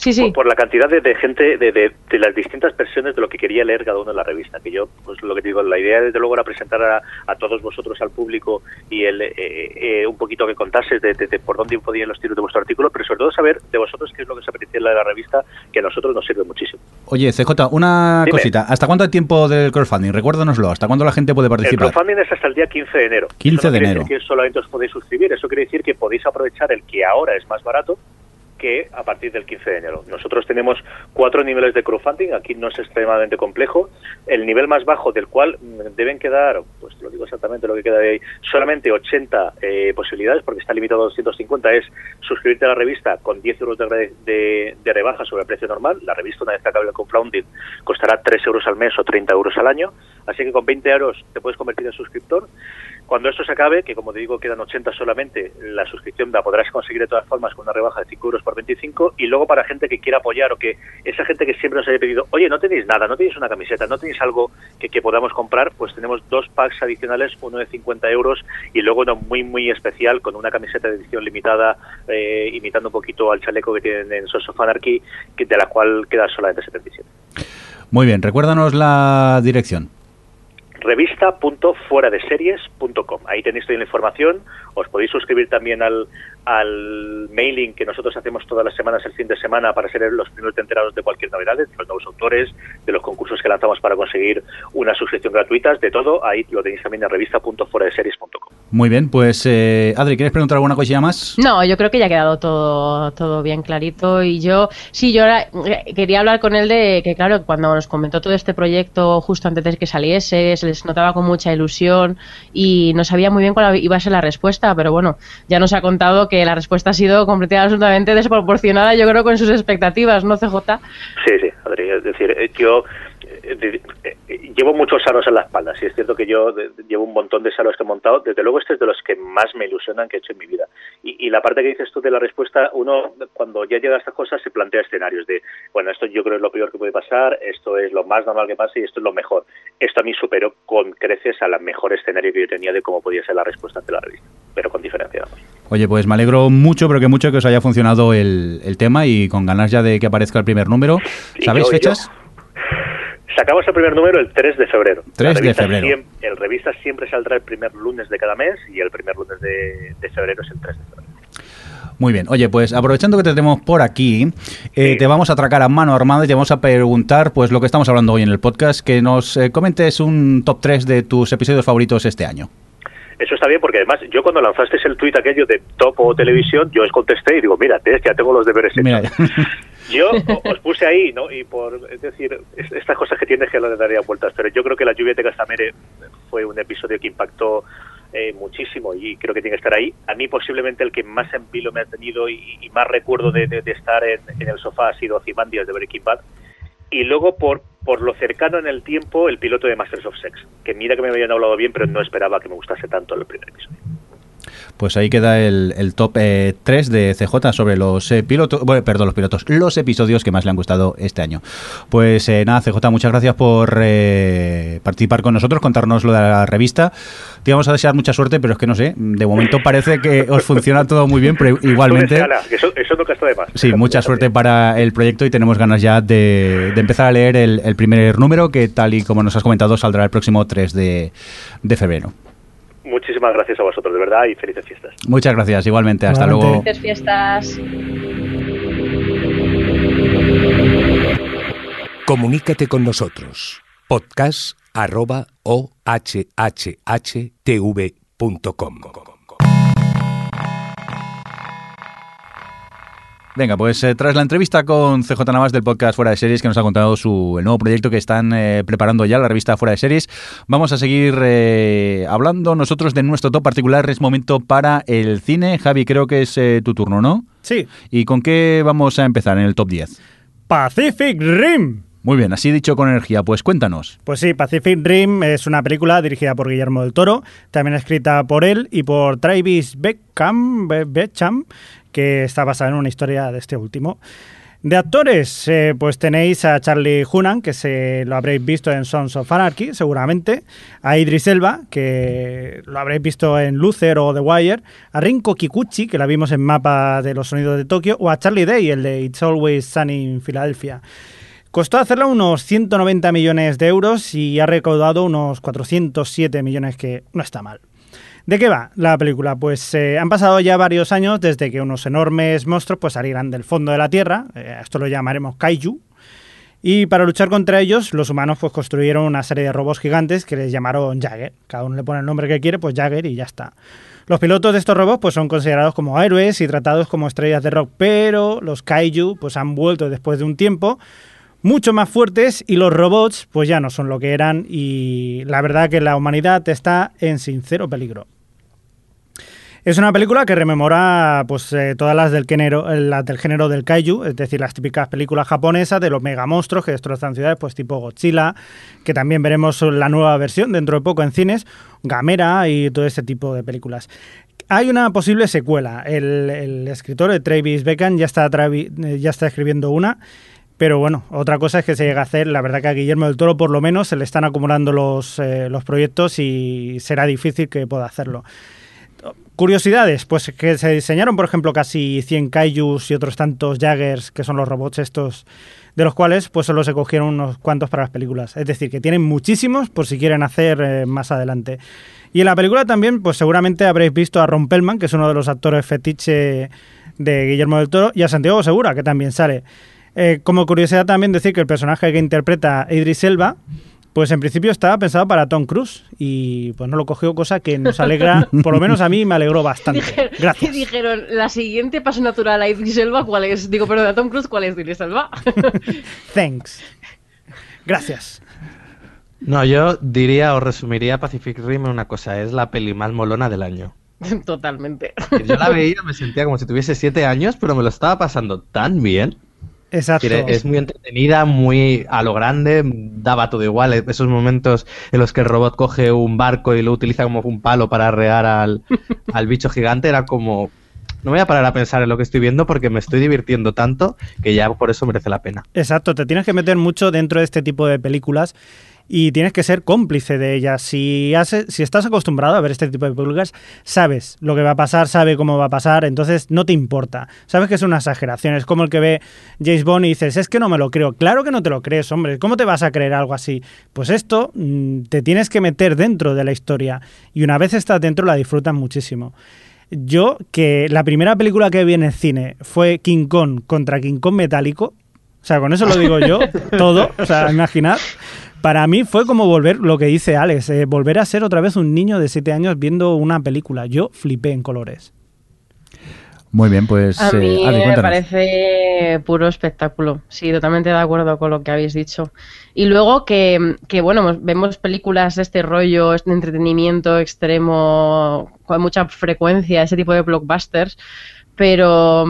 Sí, sí. Por, por la cantidad de, de gente, de, de, de las distintas versiones de lo que quería leer cada uno en la revista, que yo, pues lo que te digo, la idea desde luego era presentar a, a todos vosotros, al público, y el, eh, eh, un poquito que contases de, de, de por dónde podían los tiros de vuestro artículo, pero sobre todo saber de vosotros qué es lo que se aprecia en la, de la revista, que a nosotros nos sirve muchísimo. Oye, C J, una Dime. cosita, ¿hasta cuánto hay tiempo del crowdfunding? Recuérdanoslo, ¿hasta cuándo la gente puede participar? El crowdfunding es hasta el día quince de enero. quince de enero. Que solamente os podéis suscribir, eso quiere decir que podéis aprovechar el que ahora es más barato, que a partir del quince de enero. Nosotros tenemos cuatro niveles de crowdfunding, aquí no es extremadamente complejo. El nivel más bajo, del cual deben quedar, pues te lo digo exactamente lo que queda de ahí, solamente ochenta eh, posibilidades, porque está limitado a doscientos cincuenta, es suscribirte a la revista con diez euros de, de, de rebaja sobre el precio normal. La revista, una vez que acabe el crowdfunding, costará tres euros al mes o treinta euros al año, así que con veinte euros te puedes convertir en suscriptor. Cuando esto se acabe, que como te digo quedan ochenta solamente, la suscripción la podrás conseguir de todas formas con una rebaja de cinco euros por veinticinco, y luego para gente que quiera apoyar, o que esa gente que siempre nos haya pedido, oye, no tenéis nada, no tenéis una camiseta, no tenéis algo que, que podamos comprar, pues tenemos dos packs adicionales, uno de cincuenta euros y luego uno muy muy especial con una camiseta de edición limitada, eh, imitando un poquito al chaleco que tienen en Sons of Anarchy, que, de la cual queda solamente setenta y siete. Muy bien, recuérdanos la dirección. revista punto fuera de series punto com. Ahí tenéis toda la información. Os podéis suscribir también al, al mailing que nosotros hacemos todas las semanas el fin de semana para ser los primeros enterados de cualquier novedad, de los nuevos autores, de los concursos que lanzamos para conseguir una suscripción gratuita, de todo, ahí lo tenéis también en revista punto fuera de series punto com. Muy bien, pues eh, Adri, ¿quieres preguntar alguna cosilla más? No, yo creo que ya ha quedado todo, todo bien clarito, y yo, sí, yo ahora quería hablar con él de que, claro, cuando nos comentó todo este proyecto justo antes de que saliese, se les notaba con mucha ilusión y no sabía muy bien cuál iba a ser la respuesta, pero bueno, ya nos ha contado que la respuesta ha sido completamente absolutamente desproporcionada, yo creo, con sus expectativas, ¿no, C J? Sí, sí, Adri, es decir, yo eh, eh, llevo muchos aros en la espalda, sí, es cierto que yo de, llevo un montón de aros que he montado, desde luego este es de los que más me ilusionan que he hecho en mi vida, y, y la parte que dices tú de la respuesta, uno cuando ya llega a estas cosas se plantea escenarios de, bueno, esto yo creo es lo peor que puede pasar, esto es lo más normal que pase y esto es lo mejor. Esto a mí superó con creces al mejor escenario que yo tenía de cómo podía ser la respuesta ante la revista, pero con diferencia, vamos. Oye, pues me alegro mucho, pero que mucho que os haya funcionado el, el tema, y con ganas ya de que aparezca el primer número. ¿Sabéis yo, fechas? Yo. Sacamos el primer número el tres de febrero. tres de febrero. Siempre, el revista siempre saldrá el primer lunes de cada mes, y el primer lunes de, de febrero es el tres de febrero. Muy bien. Oye, pues aprovechando que te tenemos por aquí, eh, sí. te vamos a atracar a mano armada y te vamos a preguntar pues lo que estamos hablando hoy en el podcast, que nos eh, comentes un top tres de tus episodios favoritos este año. Eso está bien, porque además yo cuando lanzasteis el tuit aquello de Top o Televisión, yo os contesté y digo, mira, es que ya tengo los deberes hechos. Yo os puse ahí, ¿no? Y por, es decir, estas cosas que tienes que le daría vueltas, pero yo creo que La lluvia de Castamere fue un episodio que impactó eh, muchísimo, y creo que tiene que estar ahí. A mí posiblemente el que más empilo me ha tenido y, y más recuerdo de, de, de estar en, en el sofá ha sido Ozymandias de Breaking Bad. Y luego, por por lo cercano en el tiempo, el piloto de Masters of Sex, que mira que me habían hablado bien, pero no esperaba que me gustase tanto el primer episodio. Pues ahí queda el, el top eh, tres de C J sobre los eh, pilotos, bueno, perdón, los pilotos, los episodios que más le han gustado este año. Pues eh, nada, C J, muchas gracias por eh, participar con nosotros, contarnos lo de la revista. Te vamos a desear mucha suerte, pero es que no sé, de momento parece que os funciona todo muy bien, pero igualmente... Escala, eso, eso nunca está de más. Sí, mucha suerte para el proyecto, y tenemos ganas ya de, de empezar a leer el, el primer número, que tal y como nos has comentado saldrá el próximo tres de febrero. Muchísimas gracias a vosotros, de verdad, y felices fiestas. Muchas gracias, igualmente. Hasta igualmente. Luego. Felices fiestas. Comunícate con nosotros. podcast arroba o h h h t v punto com. Venga, pues eh, tras la entrevista con C J Navas del podcast Fuera de Series, que nos ha contado su, el nuevo proyecto que están eh, preparando ya, la revista Fuera de Series, vamos a seguir eh, hablando nosotros de nuestro top particular. Es momento para el cine. Javi, creo que es eh, tu turno, ¿no? Sí. ¿Y con qué vamos a empezar en el top diez? Pacific Rim. Muy bien, así dicho con energía, pues cuéntanos. Pues sí, Pacific Rim es una película dirigida por Guillermo del Toro, también escrita por él y por Travis Beckham, Be- Beckham que está basada en una historia de este último. De actores, eh, pues tenéis a Charlie Hunnam, que se lo habréis visto en Sons of Anarchy, seguramente, a Idris Elba, que lo habréis visto en Luther o The Wire, a Rinko Kikuchi, que la vimos en Mapa de los Sonidos de Tokio, o a Charlie Day, el de It's Always Sunny in Philadelphia. Costó hacerla unos ciento noventa millones de euros y ha recaudado unos cuatrocientos siete millones, que no está mal. ¿De qué va la película? Pues eh, han pasado ya varios años desde que unos enormes monstruos pues, salieran del fondo de la Tierra, eh, esto lo llamaremos kaiju, y para luchar contra ellos los humanos pues, construyeron una serie de robots gigantes que les llamaron Jagger. Cada uno le pone el nombre que quiere, pues Jagger y ya está. Los pilotos de estos robots pues, son considerados como héroes y tratados como estrellas de rock, pero los kaiju pues, han vuelto después de un tiempo mucho más fuertes y los robots pues, ya no son lo que eran, y la verdad que la humanidad está en sincero peligro. Es una película que rememora pues, eh, todas las del, género, las del género del kaiju, es decir, las típicas películas japonesas de los megamonstruos que destrozan ciudades, pues tipo Godzilla, que también veremos la nueva versión dentro de poco en cines, Gamera y todo ese tipo de películas. Hay una posible secuela. El, el escritor de Travis Beckham ya está, travi, ya está escribiendo una, pero bueno, otra cosa es que se llega a hacer. La verdad que a Guillermo del Toro por lo menos se le están acumulando los, eh, los proyectos y será difícil que pueda hacerlo. Curiosidades, pues que se diseñaron, por ejemplo, casi cien Kaijus y otros tantos Jaggers, que son los robots estos, de los cuales pues solo se cogieron unos cuantos para las películas. Es decir, que tienen muchísimos por si quieren hacer eh, más adelante. Y en la película también, pues seguramente habréis visto a Ron Perlman, que es uno de los actores fetiche de Guillermo del Toro, y a Santiago Segura, que también sale. Eh, como curiosidad también decir que el personaje que interpreta Idris Elba, pues en principio estaba pensado para Tom Cruise y pues no lo cogió, cosa que nos alegra, por lo menos a mí me alegró bastante. Dijeron, gracias. Dijeron, la siguiente paso natural a Idris Elba, ¿cuál es? Digo, perdón, a Tom Cruise, ¿cuál es Idris Elba? Thanks. Gracias. No, yo diría o resumiría Pacific Rim en una cosa, es la peli más molona del año. Totalmente. Yo la veía, me sentía como si tuviese siete años, pero me lo estaba pasando tan bien. Exacto. Es muy entretenida, muy a lo grande, daba todo igual. Esos momentos en los que el robot coge un barco y lo utiliza como un palo para arrear al, al bicho gigante, era como... No voy a parar a pensar en lo que estoy viendo porque me estoy divirtiendo tanto que ya por eso merece la pena. Exacto, te tienes que meter mucho dentro de este tipo de películas y tienes que ser cómplice de ellas. Si, haces, si estás acostumbrado a ver este tipo de películas, sabes lo que va a pasar, sabes cómo va a pasar, entonces no te importa. Sabes que es una exageración, es como el que ve James Bond y dices, es que no me lo creo. Claro que no te lo crees, hombre, ¿cómo te vas a creer algo así? Pues esto te tienes que meter dentro de la historia y una vez estás dentro la disfrutas muchísimo. Yo, que la primera película que vi en el cine fue King Kong contra King Kong metálico, o sea, con eso lo digo yo, todo, o sea, imaginad, para mí fue como volver, lo que dice Alex, eh, volver a ser otra vez un niño de siete años viendo una película. Yo flipé en colores. Muy bien, pues... A mí eh, Alex, me parece puro espectáculo. Sí, totalmente de acuerdo con lo que habéis dicho. Y luego que, que bueno, vemos películas de este rollo, este entretenimiento extremo, con mucha frecuencia, ese tipo de blockbusters, pero...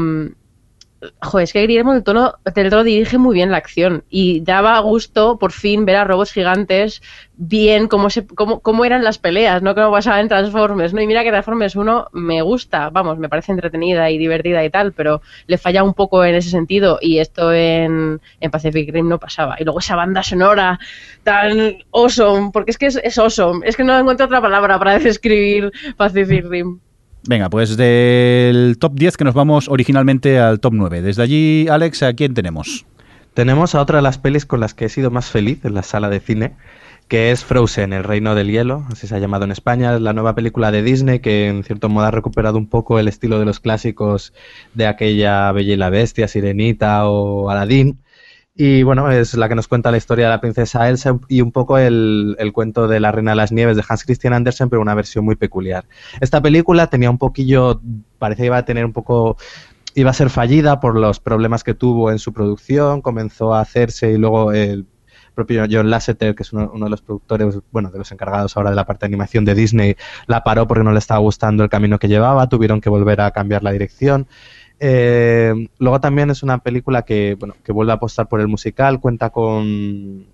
Joder, es que Guillermo del Toro, del Toro dirige muy bien la acción y daba gusto por fin ver a robots gigantes bien, cómo, se, cómo, cómo eran las peleas, no como pasaba en Transformers, ¿no? Y mira que Transformers uno me gusta, vamos, me parece entretenida y divertida y tal, pero le falla un poco en ese sentido y esto en, en Pacific Rim no pasaba. Y luego esa banda sonora tan awesome, porque es que es, es awesome, es que no encuentro otra palabra para describir Pacific Rim. Venga, pues del top diez que nos vamos originalmente al top nueve. Desde allí, Alex, ¿a quién tenemos? Tenemos a otra de las pelis con las que he sido más feliz en la sala de cine, que es Frozen, el reino del hielo, así se ha llamado en España. Es la nueva película de Disney que en cierto modo ha recuperado un poco el estilo de los clásicos de aquella Bella y la Bestia, Sirenita o Aladdin. Y bueno, es la que nos cuenta la historia de la princesa Elsa y un poco el, el cuento de la Reina de las Nieves de Hans Christian Andersen, pero una versión muy peculiar. Esta película tenía un poquillo, parecía que iba a tener un poco, iba a ser fallida por los problemas que tuvo en su producción, comenzó a hacerse y luego el propio John Lasseter, que es uno, uno de los productores, bueno, de los encargados ahora de la parte de animación de Disney, la paró porque no le estaba gustando el camino que llevaba, tuvieron que volver a cambiar la dirección. Eh, luego también es una película que, bueno, que vuelve a apostar por el musical, cuenta con,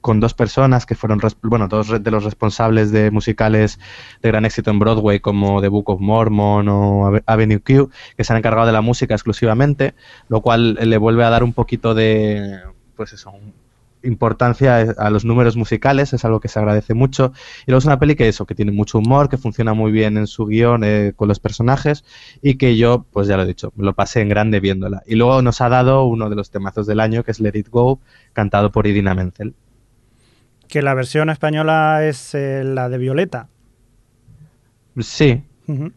con dos personas que fueron, bueno, dos de los responsables de musicales de gran éxito en Broadway como The Book of Mormon o Avenue Q, que se han encargado de la música exclusivamente, lo cual le vuelve a dar un poquito de, pues eso, importancia a los números musicales, es algo que se agradece mucho. Y luego es una peli que eso, que tiene mucho humor, que funciona muy bien en su guión eh, con los personajes y que yo, pues ya lo he dicho, lo pasé en grande viéndola. Y luego nos ha dado uno de los temazos del año, que es Let It Go, cantado por Idina Menzel. Que la versión española es eh, la de Violeta. Sí. Uh-huh.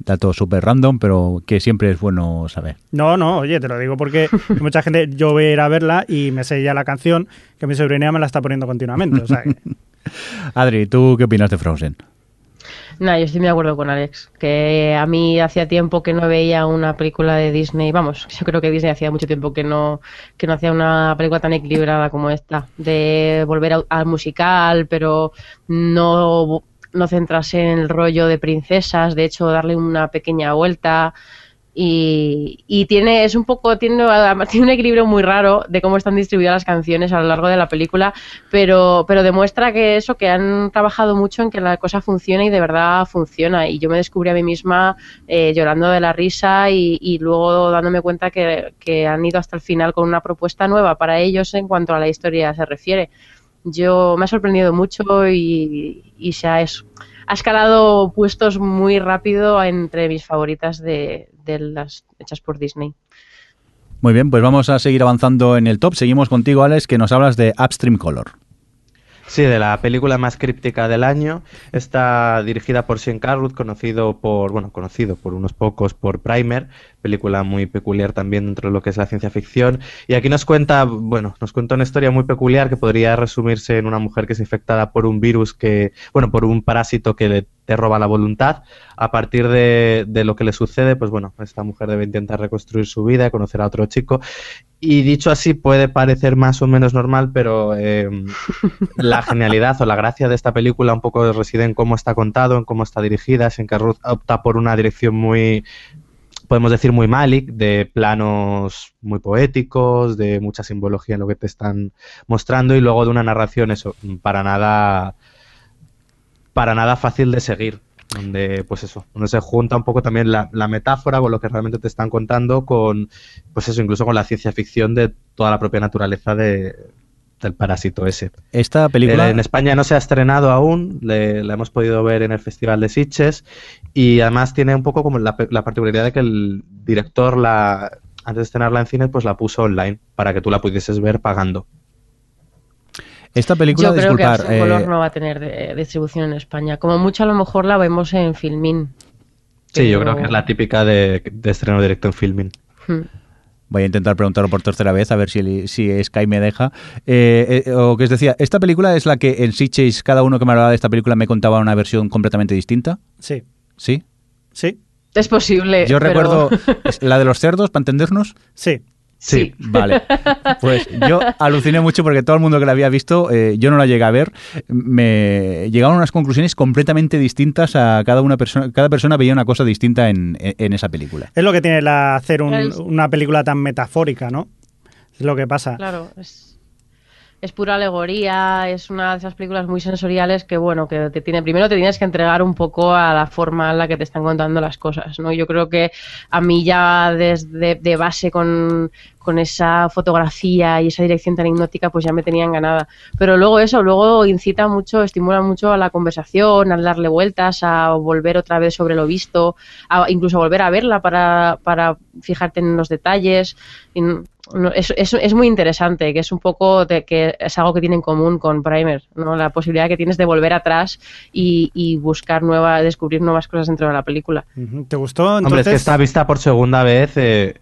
Dato súper random, pero que siempre es bueno saber. No, no, oye, te lo digo porque mucha gente, yo voy a ir a verla y me sé ya la canción, que mi sobrina me la está poniendo continuamente. O sea que... Adri, ¿tú qué opinas de Frozen? No, yo estoy de acuerdo con Alex, que a mí hacía tiempo que no veía una película de Disney, vamos, yo creo que Disney hacía mucho tiempo que no que no hacía una película tan equilibrada como esta, de volver a, al musical, pero no... no centrarse en el rollo de princesas, de hecho darle una pequeña vuelta y, y tiene es un poco tiene, tiene un equilibrio muy raro de cómo están distribuidas las canciones a lo largo de la película, pero pero demuestra que eso, que han trabajado mucho en que la cosa funcione y de verdad funciona, y yo me descubrí a mí misma eh, llorando de la risa y, y luego dándome cuenta que, que han ido hasta el final con una propuesta nueva para ellos en cuanto a la historia se refiere. Yo me ha sorprendido mucho y, y se ha, es, ha escalado puestos muy rápido entre mis favoritas de, de las hechas por Disney. Muy bien, pues vamos a seguir avanzando en el top. Seguimos contigo, Alex, que nos hablas de Upstream Color. Sí, de la película más críptica del año. Está dirigida por Sean Carruth, conocido por, bueno, conocido por unos pocos por Primer, película muy peculiar también dentro de lo que es la ciencia ficción. Y aquí nos cuenta, bueno, nos cuenta una historia muy peculiar que podría resumirse en una mujer que es infectada por un virus que, bueno, por un parásito que le te roba la voluntad. A partir de, de lo que le sucede, pues bueno, esta mujer debe intentar reconstruir su vida, conocer a otro chico. Y dicho así, puede parecer más o menos normal, pero eh, la genialidad o la gracia de esta película un poco reside en cómo está contado, en cómo está dirigida. Sean Carruth opta por una dirección muy, podemos decir, muy Malick, de planos muy poéticos, de mucha simbología en lo que te están mostrando, y luego de una narración, eso, para nada... para nada fácil de seguir, donde pues eso, donde se junta un poco también la, la metáfora con lo que realmente te están contando, con pues eso, incluso con la ciencia ficción de toda la propia naturaleza de, del parásito ese. Esta película eh, en España no se ha estrenado aún, le, la hemos podido ver en el Festival de Sitges, y además tiene un poco como la, la particularidad de que el director, la antes de estrenarla en cine, pues la puso online para que tú la pudieses ver pagando. Esta película, yo creo que Upstream Color eh, no va a tener de, distribución en España. Como mucho, a lo mejor la vemos en Filmin. Sí, pero... yo creo que es la típica de, de estreno directo en Filmin. Hmm. Voy a intentar preguntarlo por tercera vez, a ver si, si Sky me deja. Eh, eh, o que os decía, ¿esta película es la que en Sitges cada uno que me hablaba de esta película me contaba una versión completamente distinta? Sí. ¿Sí? Sí. Es posible. Yo pero... recuerdo la de los cerdos, para entendernos. Sí. Sí, sí, vale. Pues yo aluciné mucho porque todo el mundo que la había visto, eh, yo no la llegué a ver, me llegaron a unas conclusiones completamente distintas a cada una persona. Cada persona veía una cosa distinta en, en esa película. Es lo que tiene la hacer un, una película tan metafórica, ¿no? Es lo que pasa. Claro, es, es pura alegoría, es una de esas películas muy sensoriales que, bueno, que te tiene, primero te tienes que entregar un poco a la forma en la que te están contando las cosas, ¿no? Yo creo que a mí ya desde de base con... con esa fotografía y esa dirección tan hipnótica, pues ya me tenían ganada. Pero luego eso, luego incita mucho, estimula mucho a la conversación, al darle vueltas, a volver otra vez sobre lo visto, a incluso volver a verla para, para fijarte en los detalles. Y no, es, es, es muy interesante, que es un poco de, que es algo que tiene en común con Primer, ¿no? La posibilidad que tienes de volver atrás y, y buscar nueva, descubrir nuevas cosas dentro de la película. ¿Te gustó? Entonces... Hombre, es que esta vista por segunda vez... Eh...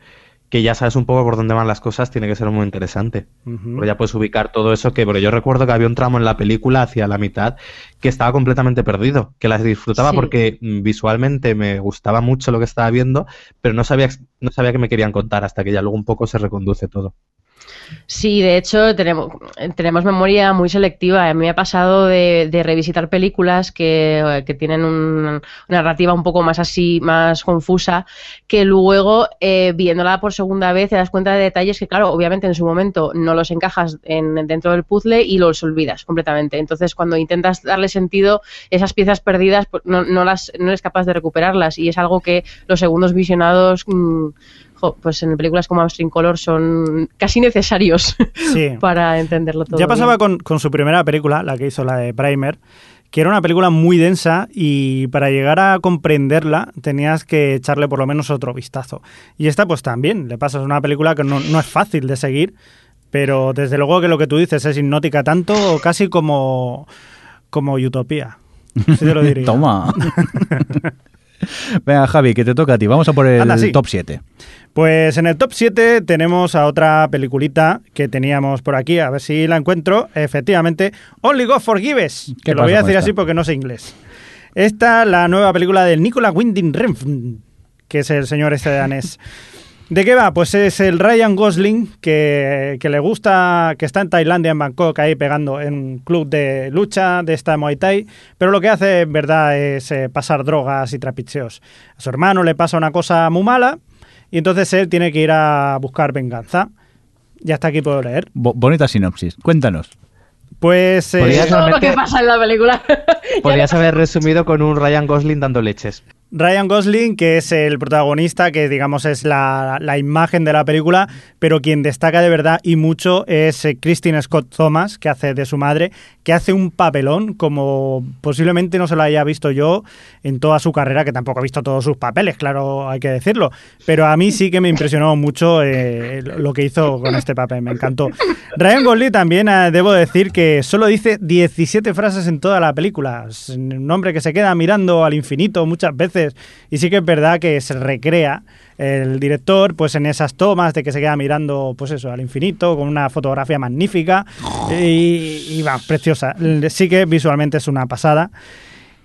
que ya sabes un poco por dónde van las cosas, tiene que ser muy interesante. Uh-huh. Pero ya puedes ubicar todo eso que... Pero yo recuerdo que había un tramo en la película hacia la mitad que estaba completamente perdido, que las disfrutaba, sí, porque visualmente me gustaba mucho lo que estaba viendo, pero no sabía, no sabía qué me querían contar hasta que ya luego un poco se reconduce todo. Sí, de hecho tenemos, tenemos memoria muy selectiva. A mí me ha pasado de, de revisitar películas que, que tienen un, una narrativa un poco más así, más confusa, que luego eh, viéndola por segunda vez te das cuenta de detalles que, claro, obviamente en su momento no los encajas en, dentro del puzzle y los olvidas completamente. Entonces, cuando intentas darle sentido, esas piezas perdidas no, no, las, no eres capaz de recuperarlas, y es algo que los segundos visionados... Mmm, pues en películas como Upstream Color son casi necesarios, sí, para entenderlo todo. Ya pasaba con, con su primera película, la que hizo, la de Primer, que era una película muy densa, y para llegar a comprenderla tenías que echarle por lo menos otro vistazo. Y esta pues también, le pasas una película que no, no es fácil de seguir, pero desde luego que lo que tú dices es hipnótica tanto o casi como, como Utopia. Sí te lo diría. Toma. Venga, Javi, que te toca a ti. Vamos a por el Anda, sí. top siete. Pues en el top siete tenemos a otra peliculita que teníamos por aquí, a ver si la encuentro. Efectivamente, Only God Forgives, que lo voy a decir así porque no sé inglés. Esta es la nueva película de Nicolas Winding Refn, que es el señor este danés. ¿De qué va? Pues es el Ryan Gosling que, que le gusta, que está en Tailandia, en Bangkok, ahí pegando en un club de lucha de esta Muay Thai, pero lo que hace en verdad es eh, pasar drogas y trapicheos. A su hermano le pasa una cosa muy mala y entonces él tiene que ir a buscar venganza. Ya está, aquí puedo leer. Bo- bonita sinopsis, cuéntanos. Pues eh, es todo lo que pasa en la película. Podrías haber resumido con un Ryan Gosling dando leches. Ryan Gosling, que es el protagonista, que digamos es la, la imagen de la película, pero quien destaca de verdad y mucho es Kristen Scott Thomas, que hace de su madre, que hace un papelón como posiblemente no se lo haya visto yo en toda su carrera, que tampoco he visto todos sus papeles, claro, hay que decirlo, pero a mí sí que me impresionó mucho eh, lo que hizo con este papel, me encantó. Ryan Gosling también, eh, debo decir que solo dice diecisiete frases en toda la película, es un hombre que se queda mirando al infinito muchas veces. Y sí que es verdad que se recrea el director pues en esas tomas de que se queda mirando pues eso al infinito, con una fotografía magnífica y, y va, preciosa. Sí que visualmente es una pasada.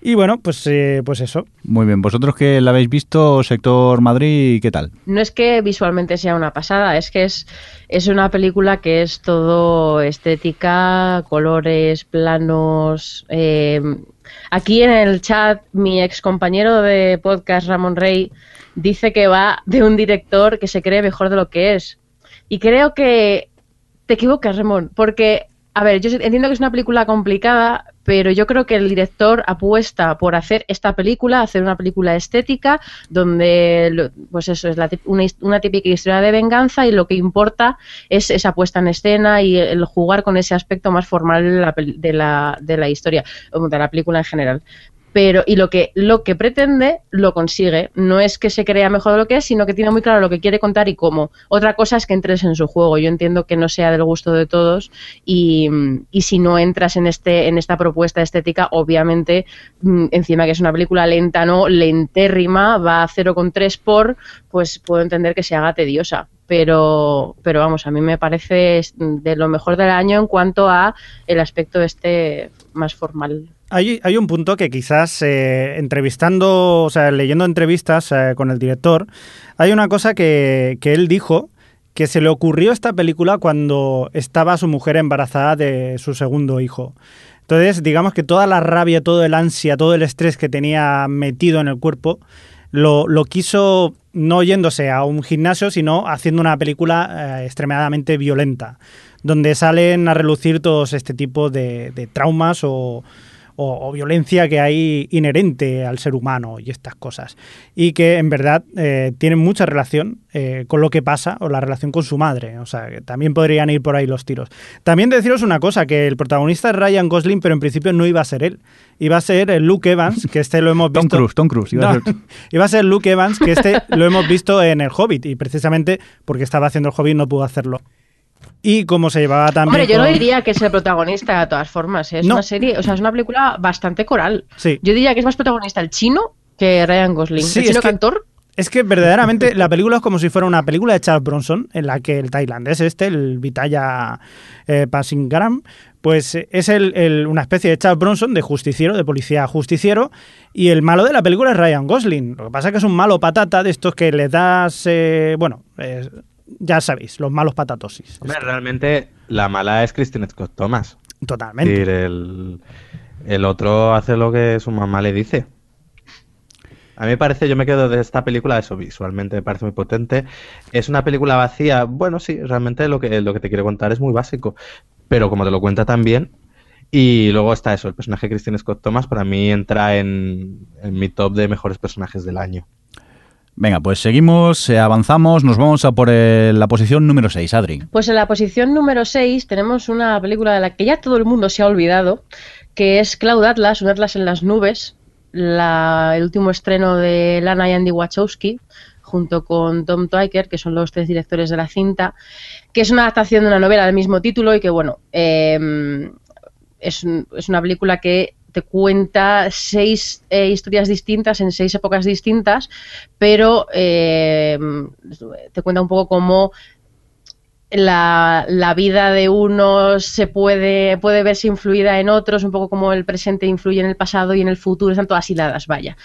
Y bueno, pues, eh, pues eso. Muy bien, vosotros que la habéis visto, sector Madrid, ¿qué tal? No es que visualmente sea una pasada, es que es, es una película que es todo estética, colores, planos... Eh, aquí en el chat mi ex compañero de podcast, Ramón Rey, dice que va de un director que se cree mejor de lo que es. Y creo que te equivocas, Ramón, porque... A ver, yo entiendo que es una película complicada, pero yo creo que el director apuesta por hacer esta película, hacer una película estética, donde pues eso es la, una, una típica historia de venganza, y lo que importa es esa puesta en escena y el jugar con ese aspecto más formal de la, de la, de la historia, de la película en general. Pero y lo que lo que pretende lo consigue. No es que se crea mejor de lo que es, sino que tiene muy claro lo que quiere contar y cómo. Otra cosa es que entres en su juego. Yo entiendo que no sea del gusto de todos y, y si no entras en este en esta propuesta estética, obviamente encima que es una película lenta, no lentérrima, va a cero coma tres por, pues puedo entender que se haga tediosa. Pero, pero vamos, a mí me parece de lo mejor del año en cuanto a el aspecto este más formal. Hay, hay un punto que quizás eh, entrevistando, o sea, leyendo entrevistas eh, con el director, hay una cosa que, que él dijo que se le ocurrió esta película cuando estaba su mujer embarazada de su segundo hijo. Entonces, digamos que toda la rabia, todo el ansia, todo el estrés que tenía metido en el cuerpo, lo, lo quiso... no yéndose a un gimnasio, sino haciendo una película eh, extremadamente violenta, donde salen a relucir todos este tipo de, de traumas o, o, o violencia que hay inherente al ser humano y estas cosas. Y que, en verdad, eh, tienen mucha relación eh, con lo que pasa o la relación con su madre. O sea, que también podrían ir por ahí los tiros. También deciros una cosa, que el protagonista es Ryan Gosling, pero en principio no iba a ser él. Iba a ser Luke Evans, que este lo hemos visto... Tom Cruise, Tom Cruise. Iba, no, a ser... iba a ser Luke Evans, que este lo hemos visto en El Hobbit, y precisamente porque estaba haciendo El Hobbit no pudo hacerlo. Y como se llevaba también... Hombre, yo con... no diría que es el protagonista de todas formas, ¿eh? Es no. una serie, o sea, es una película bastante coral. Sí. Yo diría que es más protagonista el chino que Ryan Gosling. Sí, ¿el chino es que... cantor? Es que verdaderamente la película es como si fuera una película de Charles Bronson, en la que el tailandés este, el Vitaya eh, Pasingaram, pues es el, el, una especie de Charles Bronson de justiciero, de policía justiciero, y el malo de la película es Ryan Gosling. Lo que pasa es que es un malo patata de estos que les das... Eh, bueno, eh, ya sabéis, los malos patatosis. Hombre, realmente la mala es Kristen Scott Thomas. Totalmente. Es decir, el, el otro hace lo que su mamá le dice. A mí me parece, yo me quedo de esta película eso, visualmente me parece muy potente. Es una película vacía, bueno, sí, realmente lo que, lo que te quiero contar es muy básico, pero como te lo cuenta tan bien. Y luego está eso, el personaje de Kristen Scott Thomas para mí entra en, en mi top de mejores personajes del año. Venga, pues seguimos, avanzamos, nos vamos a por el, la posición número seis, Adri. Pues en la posición número seis tenemos una película de la que ya todo el mundo se ha olvidado, que es Cloud Atlas, un Atlas en las nubes. La, el último estreno de Lana y Andy Wachowski junto con Tom Twyker, que son los tres directores de la cinta, que es una adaptación de una novela del mismo título y que bueno, eh, es, es una película que te cuenta seis eh, historias distintas en seis épocas distintas, pero eh, te cuenta un poco cómo La, la vida de unos se puede, puede verse influida en otros, un poco como el presente influye en el pasado y en el futuro, están todas hiladas, vaya.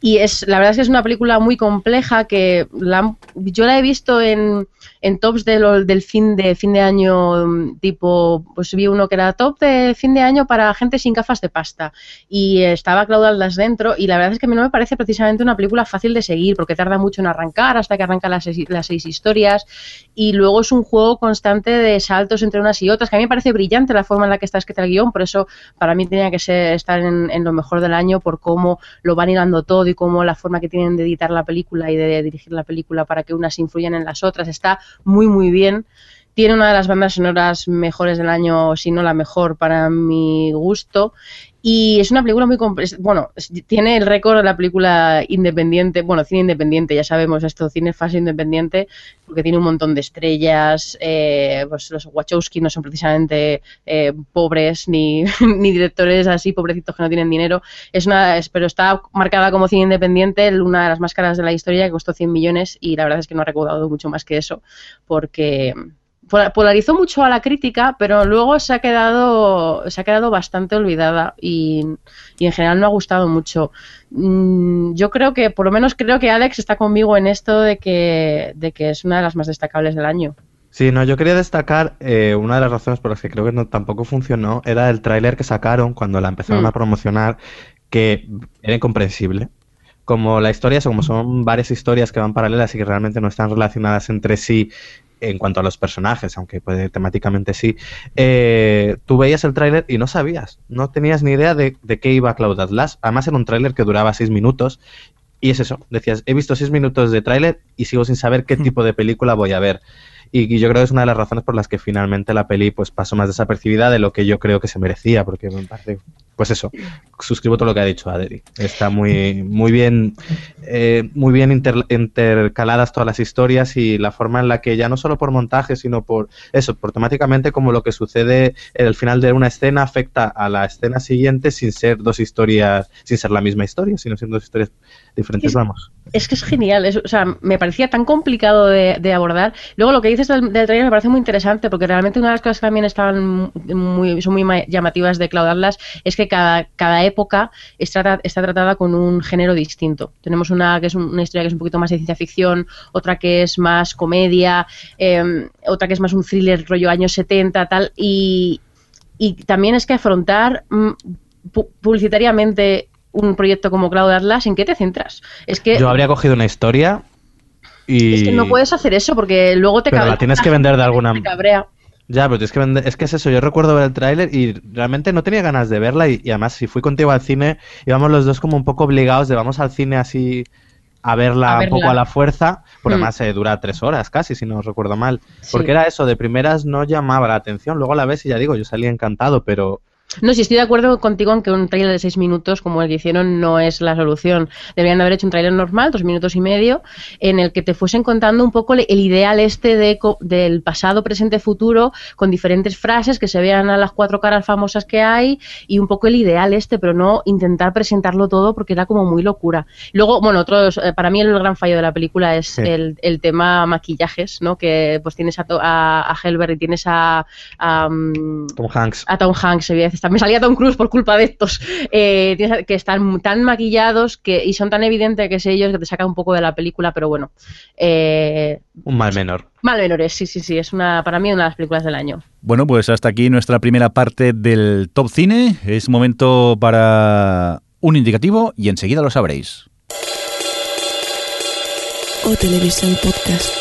Y es, la verdad es que es una película muy compleja que la, yo la he visto en, en tops de lo, del fin de fin de año, tipo, pues vi uno que era top de fin de año para gente sin gafas de pasta y estaba Cloud Atlas dentro, y la verdad es que a mí no me parece precisamente una película fácil de seguir porque tarda mucho en arrancar hasta que arrancan las seis, las seis historias, y luego es un juego constante de saltos entre unas y otras, que a mí me parece brillante la forma en la que está escrita el guión, por eso para mí tenía que ser, estar en, en lo mejor del año por cómo lo van hilando todo y cómo la forma que tienen de editar la película y de, de dirigir la película para que unas influyan en las otras está muy muy bien. Tiene una de las bandas sonoras mejores del año, si no la mejor para mi gusto. Y es una película muy... Bueno, tiene el récord de la película independiente, bueno, cine independiente, ya sabemos esto, cine fase independiente, porque tiene un montón de estrellas, eh, pues los Wachowski no son precisamente eh, pobres, ni, ni directores así, pobrecitos que no tienen dinero. Es una, es, pero está marcada como cine independiente, una de las más caras de la historia, que costó cien millones, y la verdad es que no ha recaudado mucho más que eso, porque... polarizó mucho a la crítica, pero luego se ha quedado se ha quedado bastante olvidada y, y en general no ha gustado mucho. Yo creo que, por lo menos creo que Alex está conmigo en esto de que, de que es una de las más destacables del año. Sí, no, yo quería destacar, eh, una de las razones por las que creo que no, tampoco funcionó, era el tráiler que sacaron cuando la empezaron mm. a promocionar, que era incomprensible. Como la historia, como son varias historias que van paralelas y que realmente no están relacionadas entre sí, en cuanto a los personajes, aunque pues, temáticamente sí, eh, tú veías el tráiler y no sabías, no tenías ni idea de, de qué iba Cloud Atlas. Además era un tráiler que duraba seis minutos y es eso, decías, he visto seis minutos de tráiler y sigo sin saber qué tipo de película voy a ver. Y, y yo creo que es una de las razones por las que finalmente la peli pues pasó más desapercibida de lo que yo creo que se merecía, porque me parece... Pues eso, suscribo todo lo que ha dicho Adri. Está muy, muy bien, eh, muy bien inter, intercaladas todas las historias y la forma en la que ya no solo por montaje, sino por eso, por temáticamente como lo que sucede en el final de una escena afecta a la escena siguiente sin ser dos historias, sin ser la misma historia, sino siendo dos historias diferentes, es, vamos. Es que es genial, es, o sea, me parecía tan complicado de, de abordar. Luego lo que dices del, del trailer me parece muy interesante porque realmente una de las cosas que también estaban muy, son muy llamativas de Cloud Atlas es que Cada, cada época está, está tratada con un género distinto. Tenemos una que es un, una historia que es un poquito más de ciencia ficción, otra que es más comedia, eh, otra que es más un thriller rollo años setenta, tal, y, y también es que afrontar mmm, pu- publicitariamente un proyecto como Cloud Atlas, ¿en qué te centras? Es que yo habría cogido una historia y... Es que no puedes hacer eso porque luego te cabrea. Pero la tienes que vender de alguna manera. Ya, pero es que, es que es eso, yo recuerdo ver el tráiler y realmente no tenía ganas de verla y, y además si fui contigo al cine íbamos los dos como un poco obligados de vamos al cine así a verla, a verla. un poco a la fuerza, porque mm. además eh, dura tres horas casi, si no recuerdo mal, sí. Porque era eso, de primeras no llamaba la atención, luego la ves y ya digo, yo salí encantado, pero... No, sí, estoy de acuerdo contigo en que un tráiler de seis minutos como el que hicieron no es la solución. Deberían de haber hecho un tráiler normal, dos minutos y medio, en el que te fuesen contando un poco el ideal este de, del pasado, presente, futuro, con diferentes frases que se vean a las cuatro caras famosas que hay y un poco el ideal este, pero no intentar presentarlo todo porque era como muy locura. Luego, bueno, otros, para mí el gran fallo de la película es sí. el, el tema maquillajes, ¿no? Que pues tienes a, a, a Helberg y tienes a, a, um, Tom Hanks. a Tom Hanks, se veía. Me salía Tom Cruise por culpa de estos, eh, que están tan maquillados que y son tan evidentes que es ellos que te saca un poco de la película, pero bueno. Eh, un mal menor. Mal menores, sí, sí, sí. Es una, para mí una de las películas del año. Bueno, pues hasta aquí nuestra primera parte del Top Cine. Es momento para un indicativo y enseguida lo sabréis. Otelvisión Podcast.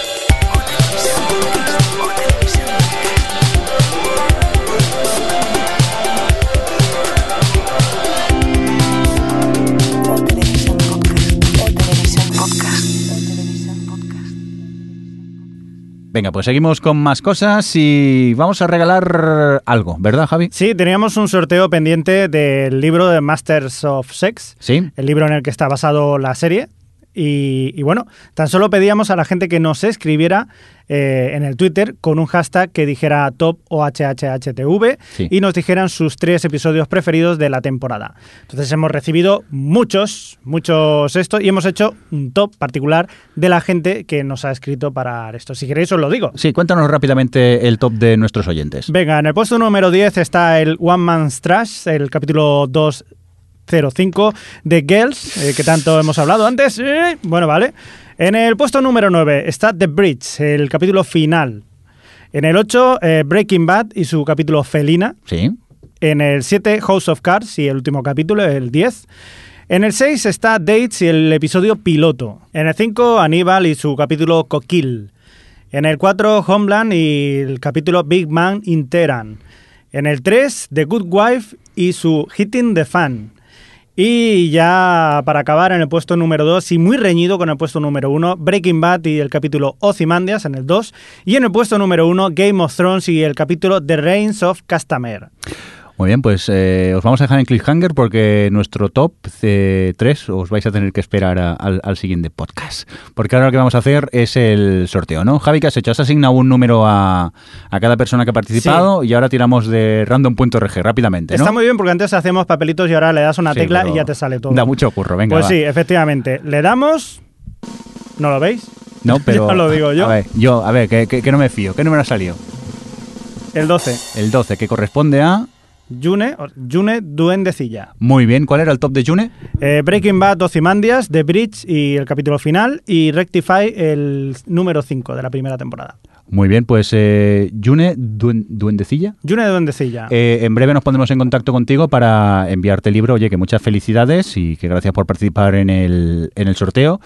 Venga, pues seguimos con más cosas y vamos a regalar algo, ¿verdad, Javi? Sí, teníamos un sorteo pendiente del libro de Masters of Sex, ¿sí? El libro en el que está basado la serie. Y, y bueno, tan solo pedíamos a la gente que nos escribiera eh, en el Twitter con un hashtag que dijera Top o H H H T V, sí, y nos dijeran sus tres episodios preferidos de la temporada. Entonces hemos recibido muchos, muchos esto y hemos hecho un top particular de la gente que nos ha escrito para esto. Si queréis os lo digo. Sí, cuéntanos rápidamente el top de nuestros oyentes. Venga, en el puesto número diez está el One Man's Trash, el capítulo dos cero cinco de Girls, eh, que tanto hemos hablado antes. Eh, bueno, vale. En el puesto número nueve está The Bridge, el capítulo final. En el ocho, eh, Breaking Bad y su capítulo Felina. Sí. En el siete, House of Cards y el último capítulo, el diez. En el seis está Dates y el episodio piloto. En el cinco, Aníbal y su capítulo Coquille. En el cuatro, Homeland y el capítulo Big Man in Tehran. En el tres, The Good Wife y su Hitting the Fan. Y ya para acabar en el puesto número dos, y muy reñido con el puesto número uno, Breaking Bad y el capítulo Ozymandias en el dos. Y en el puesto número uno, Game of Thrones y el capítulo The Reigns of Castamere. Muy bien, pues eh, os vamos a dejar en cliffhanger porque nuestro top eh, tres os vais a tener que esperar a, al, al siguiente podcast. Porque ahora lo que vamos a hacer es el sorteo, ¿no? Javi, ¿qué has hecho? Has asignado un número a, a cada persona que ha participado, sí, y ahora tiramos de random punto r g rápidamente, ¿no? Está muy bien porque antes hacemos papelitos y ahora le das una sí, tecla y ya te sale todo. Da mucho curro, venga. Pues va. Sí, efectivamente. Le damos... ¿No lo veis? No, pero... Ya lo digo yo. A ver, yo, a ver que, que, que no me fío. ¿Qué número ha salido? El doce. El doce, que corresponde a... June, June Duendecilla. Muy bien, ¿cuál era el top de June? Eh, Breaking Bad, Ozymandias, The Bridge y el capítulo final, y Rectify, el número cinco de la primera temporada. Muy bien, pues eh, June Duen, Duendecilla. June Duendecilla. Eh, en breve nos pondremos en contacto contigo para enviarte el libro. Oye, que muchas felicidades y que gracias por participar en el, en el sorteo.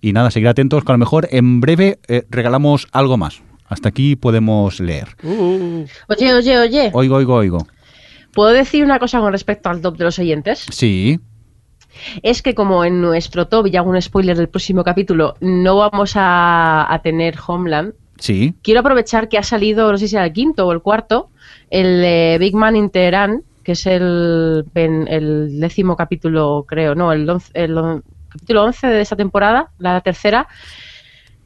Y nada, seguir atentos, que a lo mejor en breve eh, regalamos algo más. Hasta aquí podemos leer. Uh. Oye, oye, oye. Oigo, oigo, oigo. ¿Puedo decir una cosa con respecto al top de los oyentes? Sí. Es que como en nuestro top, y hago un spoiler del próximo capítulo, no vamos a, a tener Homeland. Sí. Quiero aprovechar que ha salido, no sé si era el quinto o el cuarto, el eh, Big Man in Tehran, que es el, el décimo capítulo, creo, no, el, once, el on, capítulo once de esta temporada, la tercera,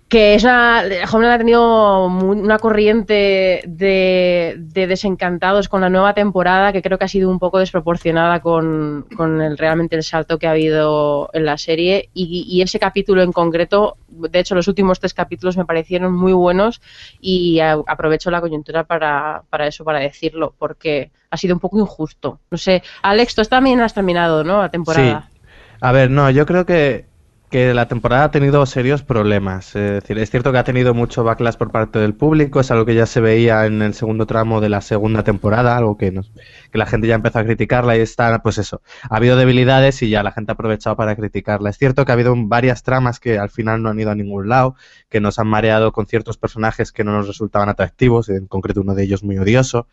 que es una, Homeland ha tenido una corriente de, de desencantados con la nueva temporada que creo que ha sido un poco desproporcionada con, con el, realmente el salto que ha habido en la serie, y, y ese capítulo en concreto, de hecho los últimos tres capítulos me parecieron muy buenos y a, aprovecho la coyuntura para, para eso, para decirlo, porque ha sido un poco injusto. No sé, Alex, tú también has terminado, ¿no?, la temporada. Sí. A ver, no, yo creo que que la temporada ha tenido serios problemas. Es decir, es cierto que ha tenido mucho backlash por parte del público, es algo que ya se veía en el segundo tramo de la segunda temporada, algo que, nos, que la gente ya empezó a criticarla y está, pues eso, ha habido debilidades y ya la gente ha aprovechado para criticarla. Es cierto que ha habido varias tramas que al final no han ido a ningún lado, que nos han mareado con ciertos personajes que no nos resultaban atractivos, en concreto uno de ellos muy odioso,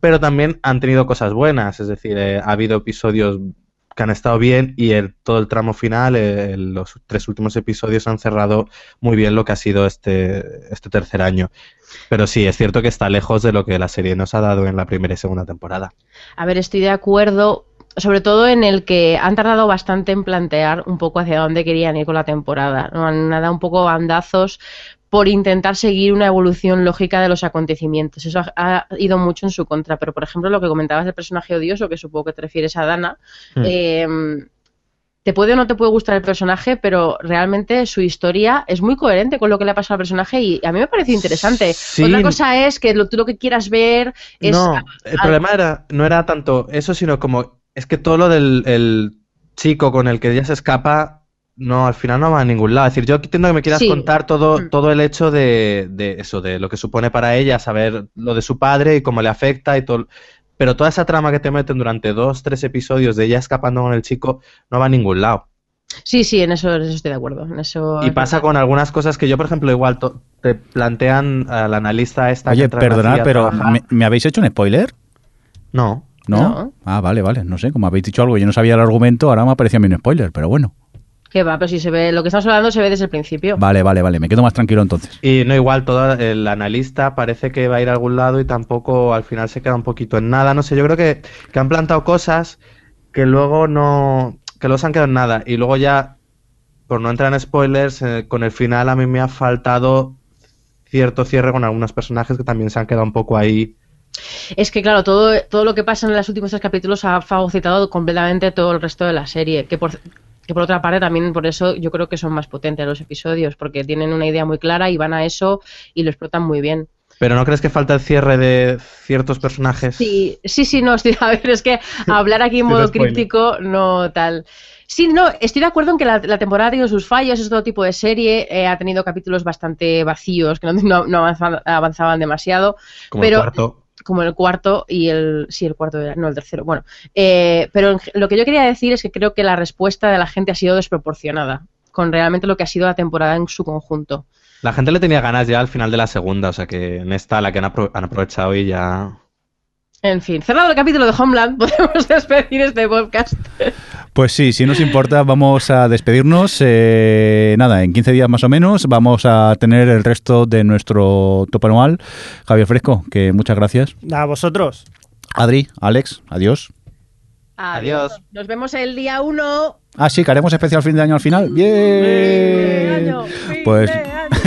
pero también han tenido cosas buenas, es decir, eh, ha habido episodios que han estado bien y el, todo el tramo final, el, los tres últimos episodios han cerrado muy bien lo que ha sido este, este tercer año. Pero sí, es cierto que está lejos de lo que la serie nos ha dado en la primera y segunda temporada. A ver, estoy de acuerdo, sobre todo en el que han tardado bastante en plantear un poco hacia dónde querían ir con la temporada. No han dado un poco bandazos por intentar seguir una evolución lógica de los acontecimientos. Eso ha, ha ido mucho en su contra, pero por ejemplo lo que comentabas del personaje odioso, que supongo que te refieres a Dana, mm. eh, te puede o no te puede gustar el personaje, pero realmente su historia es muy coherente con lo que le ha pasado al personaje y a mí me parece interesante. Sí. Otra cosa es que lo, tú lo que quieras ver es... No, a, el a, problema era, no era tanto eso, sino como es que todo lo del el chico con el que ella se escapa... No, al final no va a ningún lado. Es decir, yo entiendo que me quieras sí. contar todo, todo el hecho de, de eso, de lo que supone para ella, saber lo de su padre y cómo le afecta y todo. Pero toda esa trama que te meten durante dos, tres episodios de ella escapando con el chico, no va a ningún lado. Sí, sí, en eso, en eso estoy de acuerdo. En eso... Y pasa con algunas cosas que yo, por ejemplo, igual to- te plantean al analista esta... Oye, perdonad, pero ¿me, ¿me habéis hecho un spoiler? No. ¿No? ¿No? Ah, vale, vale. No sé, como habéis dicho algo, yo no sabía el argumento, ahora me aparecía a mí un spoiler, pero bueno. Que va, pero si se ve, lo que estamos hablando se ve desde el principio. Vale, vale, vale, me quedo más tranquilo entonces. Y no, igual, todo el analista parece que va a ir a algún lado y tampoco al final se queda un poquito en nada. No sé, yo creo que, que han plantado cosas que luego no. que luego se han quedado en nada. Y luego ya, por no entrar en spoilers, eh, con el final a mí me ha faltado cierto cierre con algunos personajes que también se han quedado un poco ahí. Es que claro, todo, todo lo que pasa en los últimos tres capítulos ha fagocitado completamente todo el resto de la serie. Que por. Que por otra parte también por eso yo creo que son más potentes los episodios, porque tienen una idea muy clara y van a eso y lo explotan muy bien. ¿Pero no crees que falta el cierre de ciertos personajes? Sí, sí, sí, no, estoy, a ver, es que hablar aquí en modo crítico, no tal. Sí, no, estoy de acuerdo en que la, la temporada ha tenido sus fallos, es otro tipo de serie, eh, ha tenido capítulos bastante vacíos, que no, no avanzaban, avanzaban demasiado. Como pero, el cuarto. Como el cuarto y el... Sí, el cuarto, no, el tercero, bueno. Eh, pero lo que yo quería decir es que creo que la respuesta de la gente ha sido desproporcionada con realmente lo que ha sido la temporada en su conjunto. La gente le tenía ganas ya al final de la segunda, o sea que en esta, la que han, apro han aprovechado y ya... En fin, cerrado el capítulo de Homeland, podemos despedir este podcast. Pues sí, si nos importa, vamos a despedirnos. Eh, nada, en quince días más o menos vamos a tener el resto de nuestro top anual. Javier Fresco, que muchas gracias. A vosotros. Adri, Alex, adiós. Adiós. Adiós. Nos vemos el día uno. Ah, sí, que haremos especial fin de año al final. ¡Bien! Yeah. Pues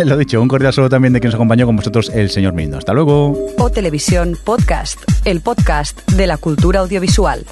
lo dicho, un cordial saludo también de quien nos acompañó con vosotros, el señor Mindo. Hasta luego. Otelevisión Podcast, el podcast de la cultura audiovisual.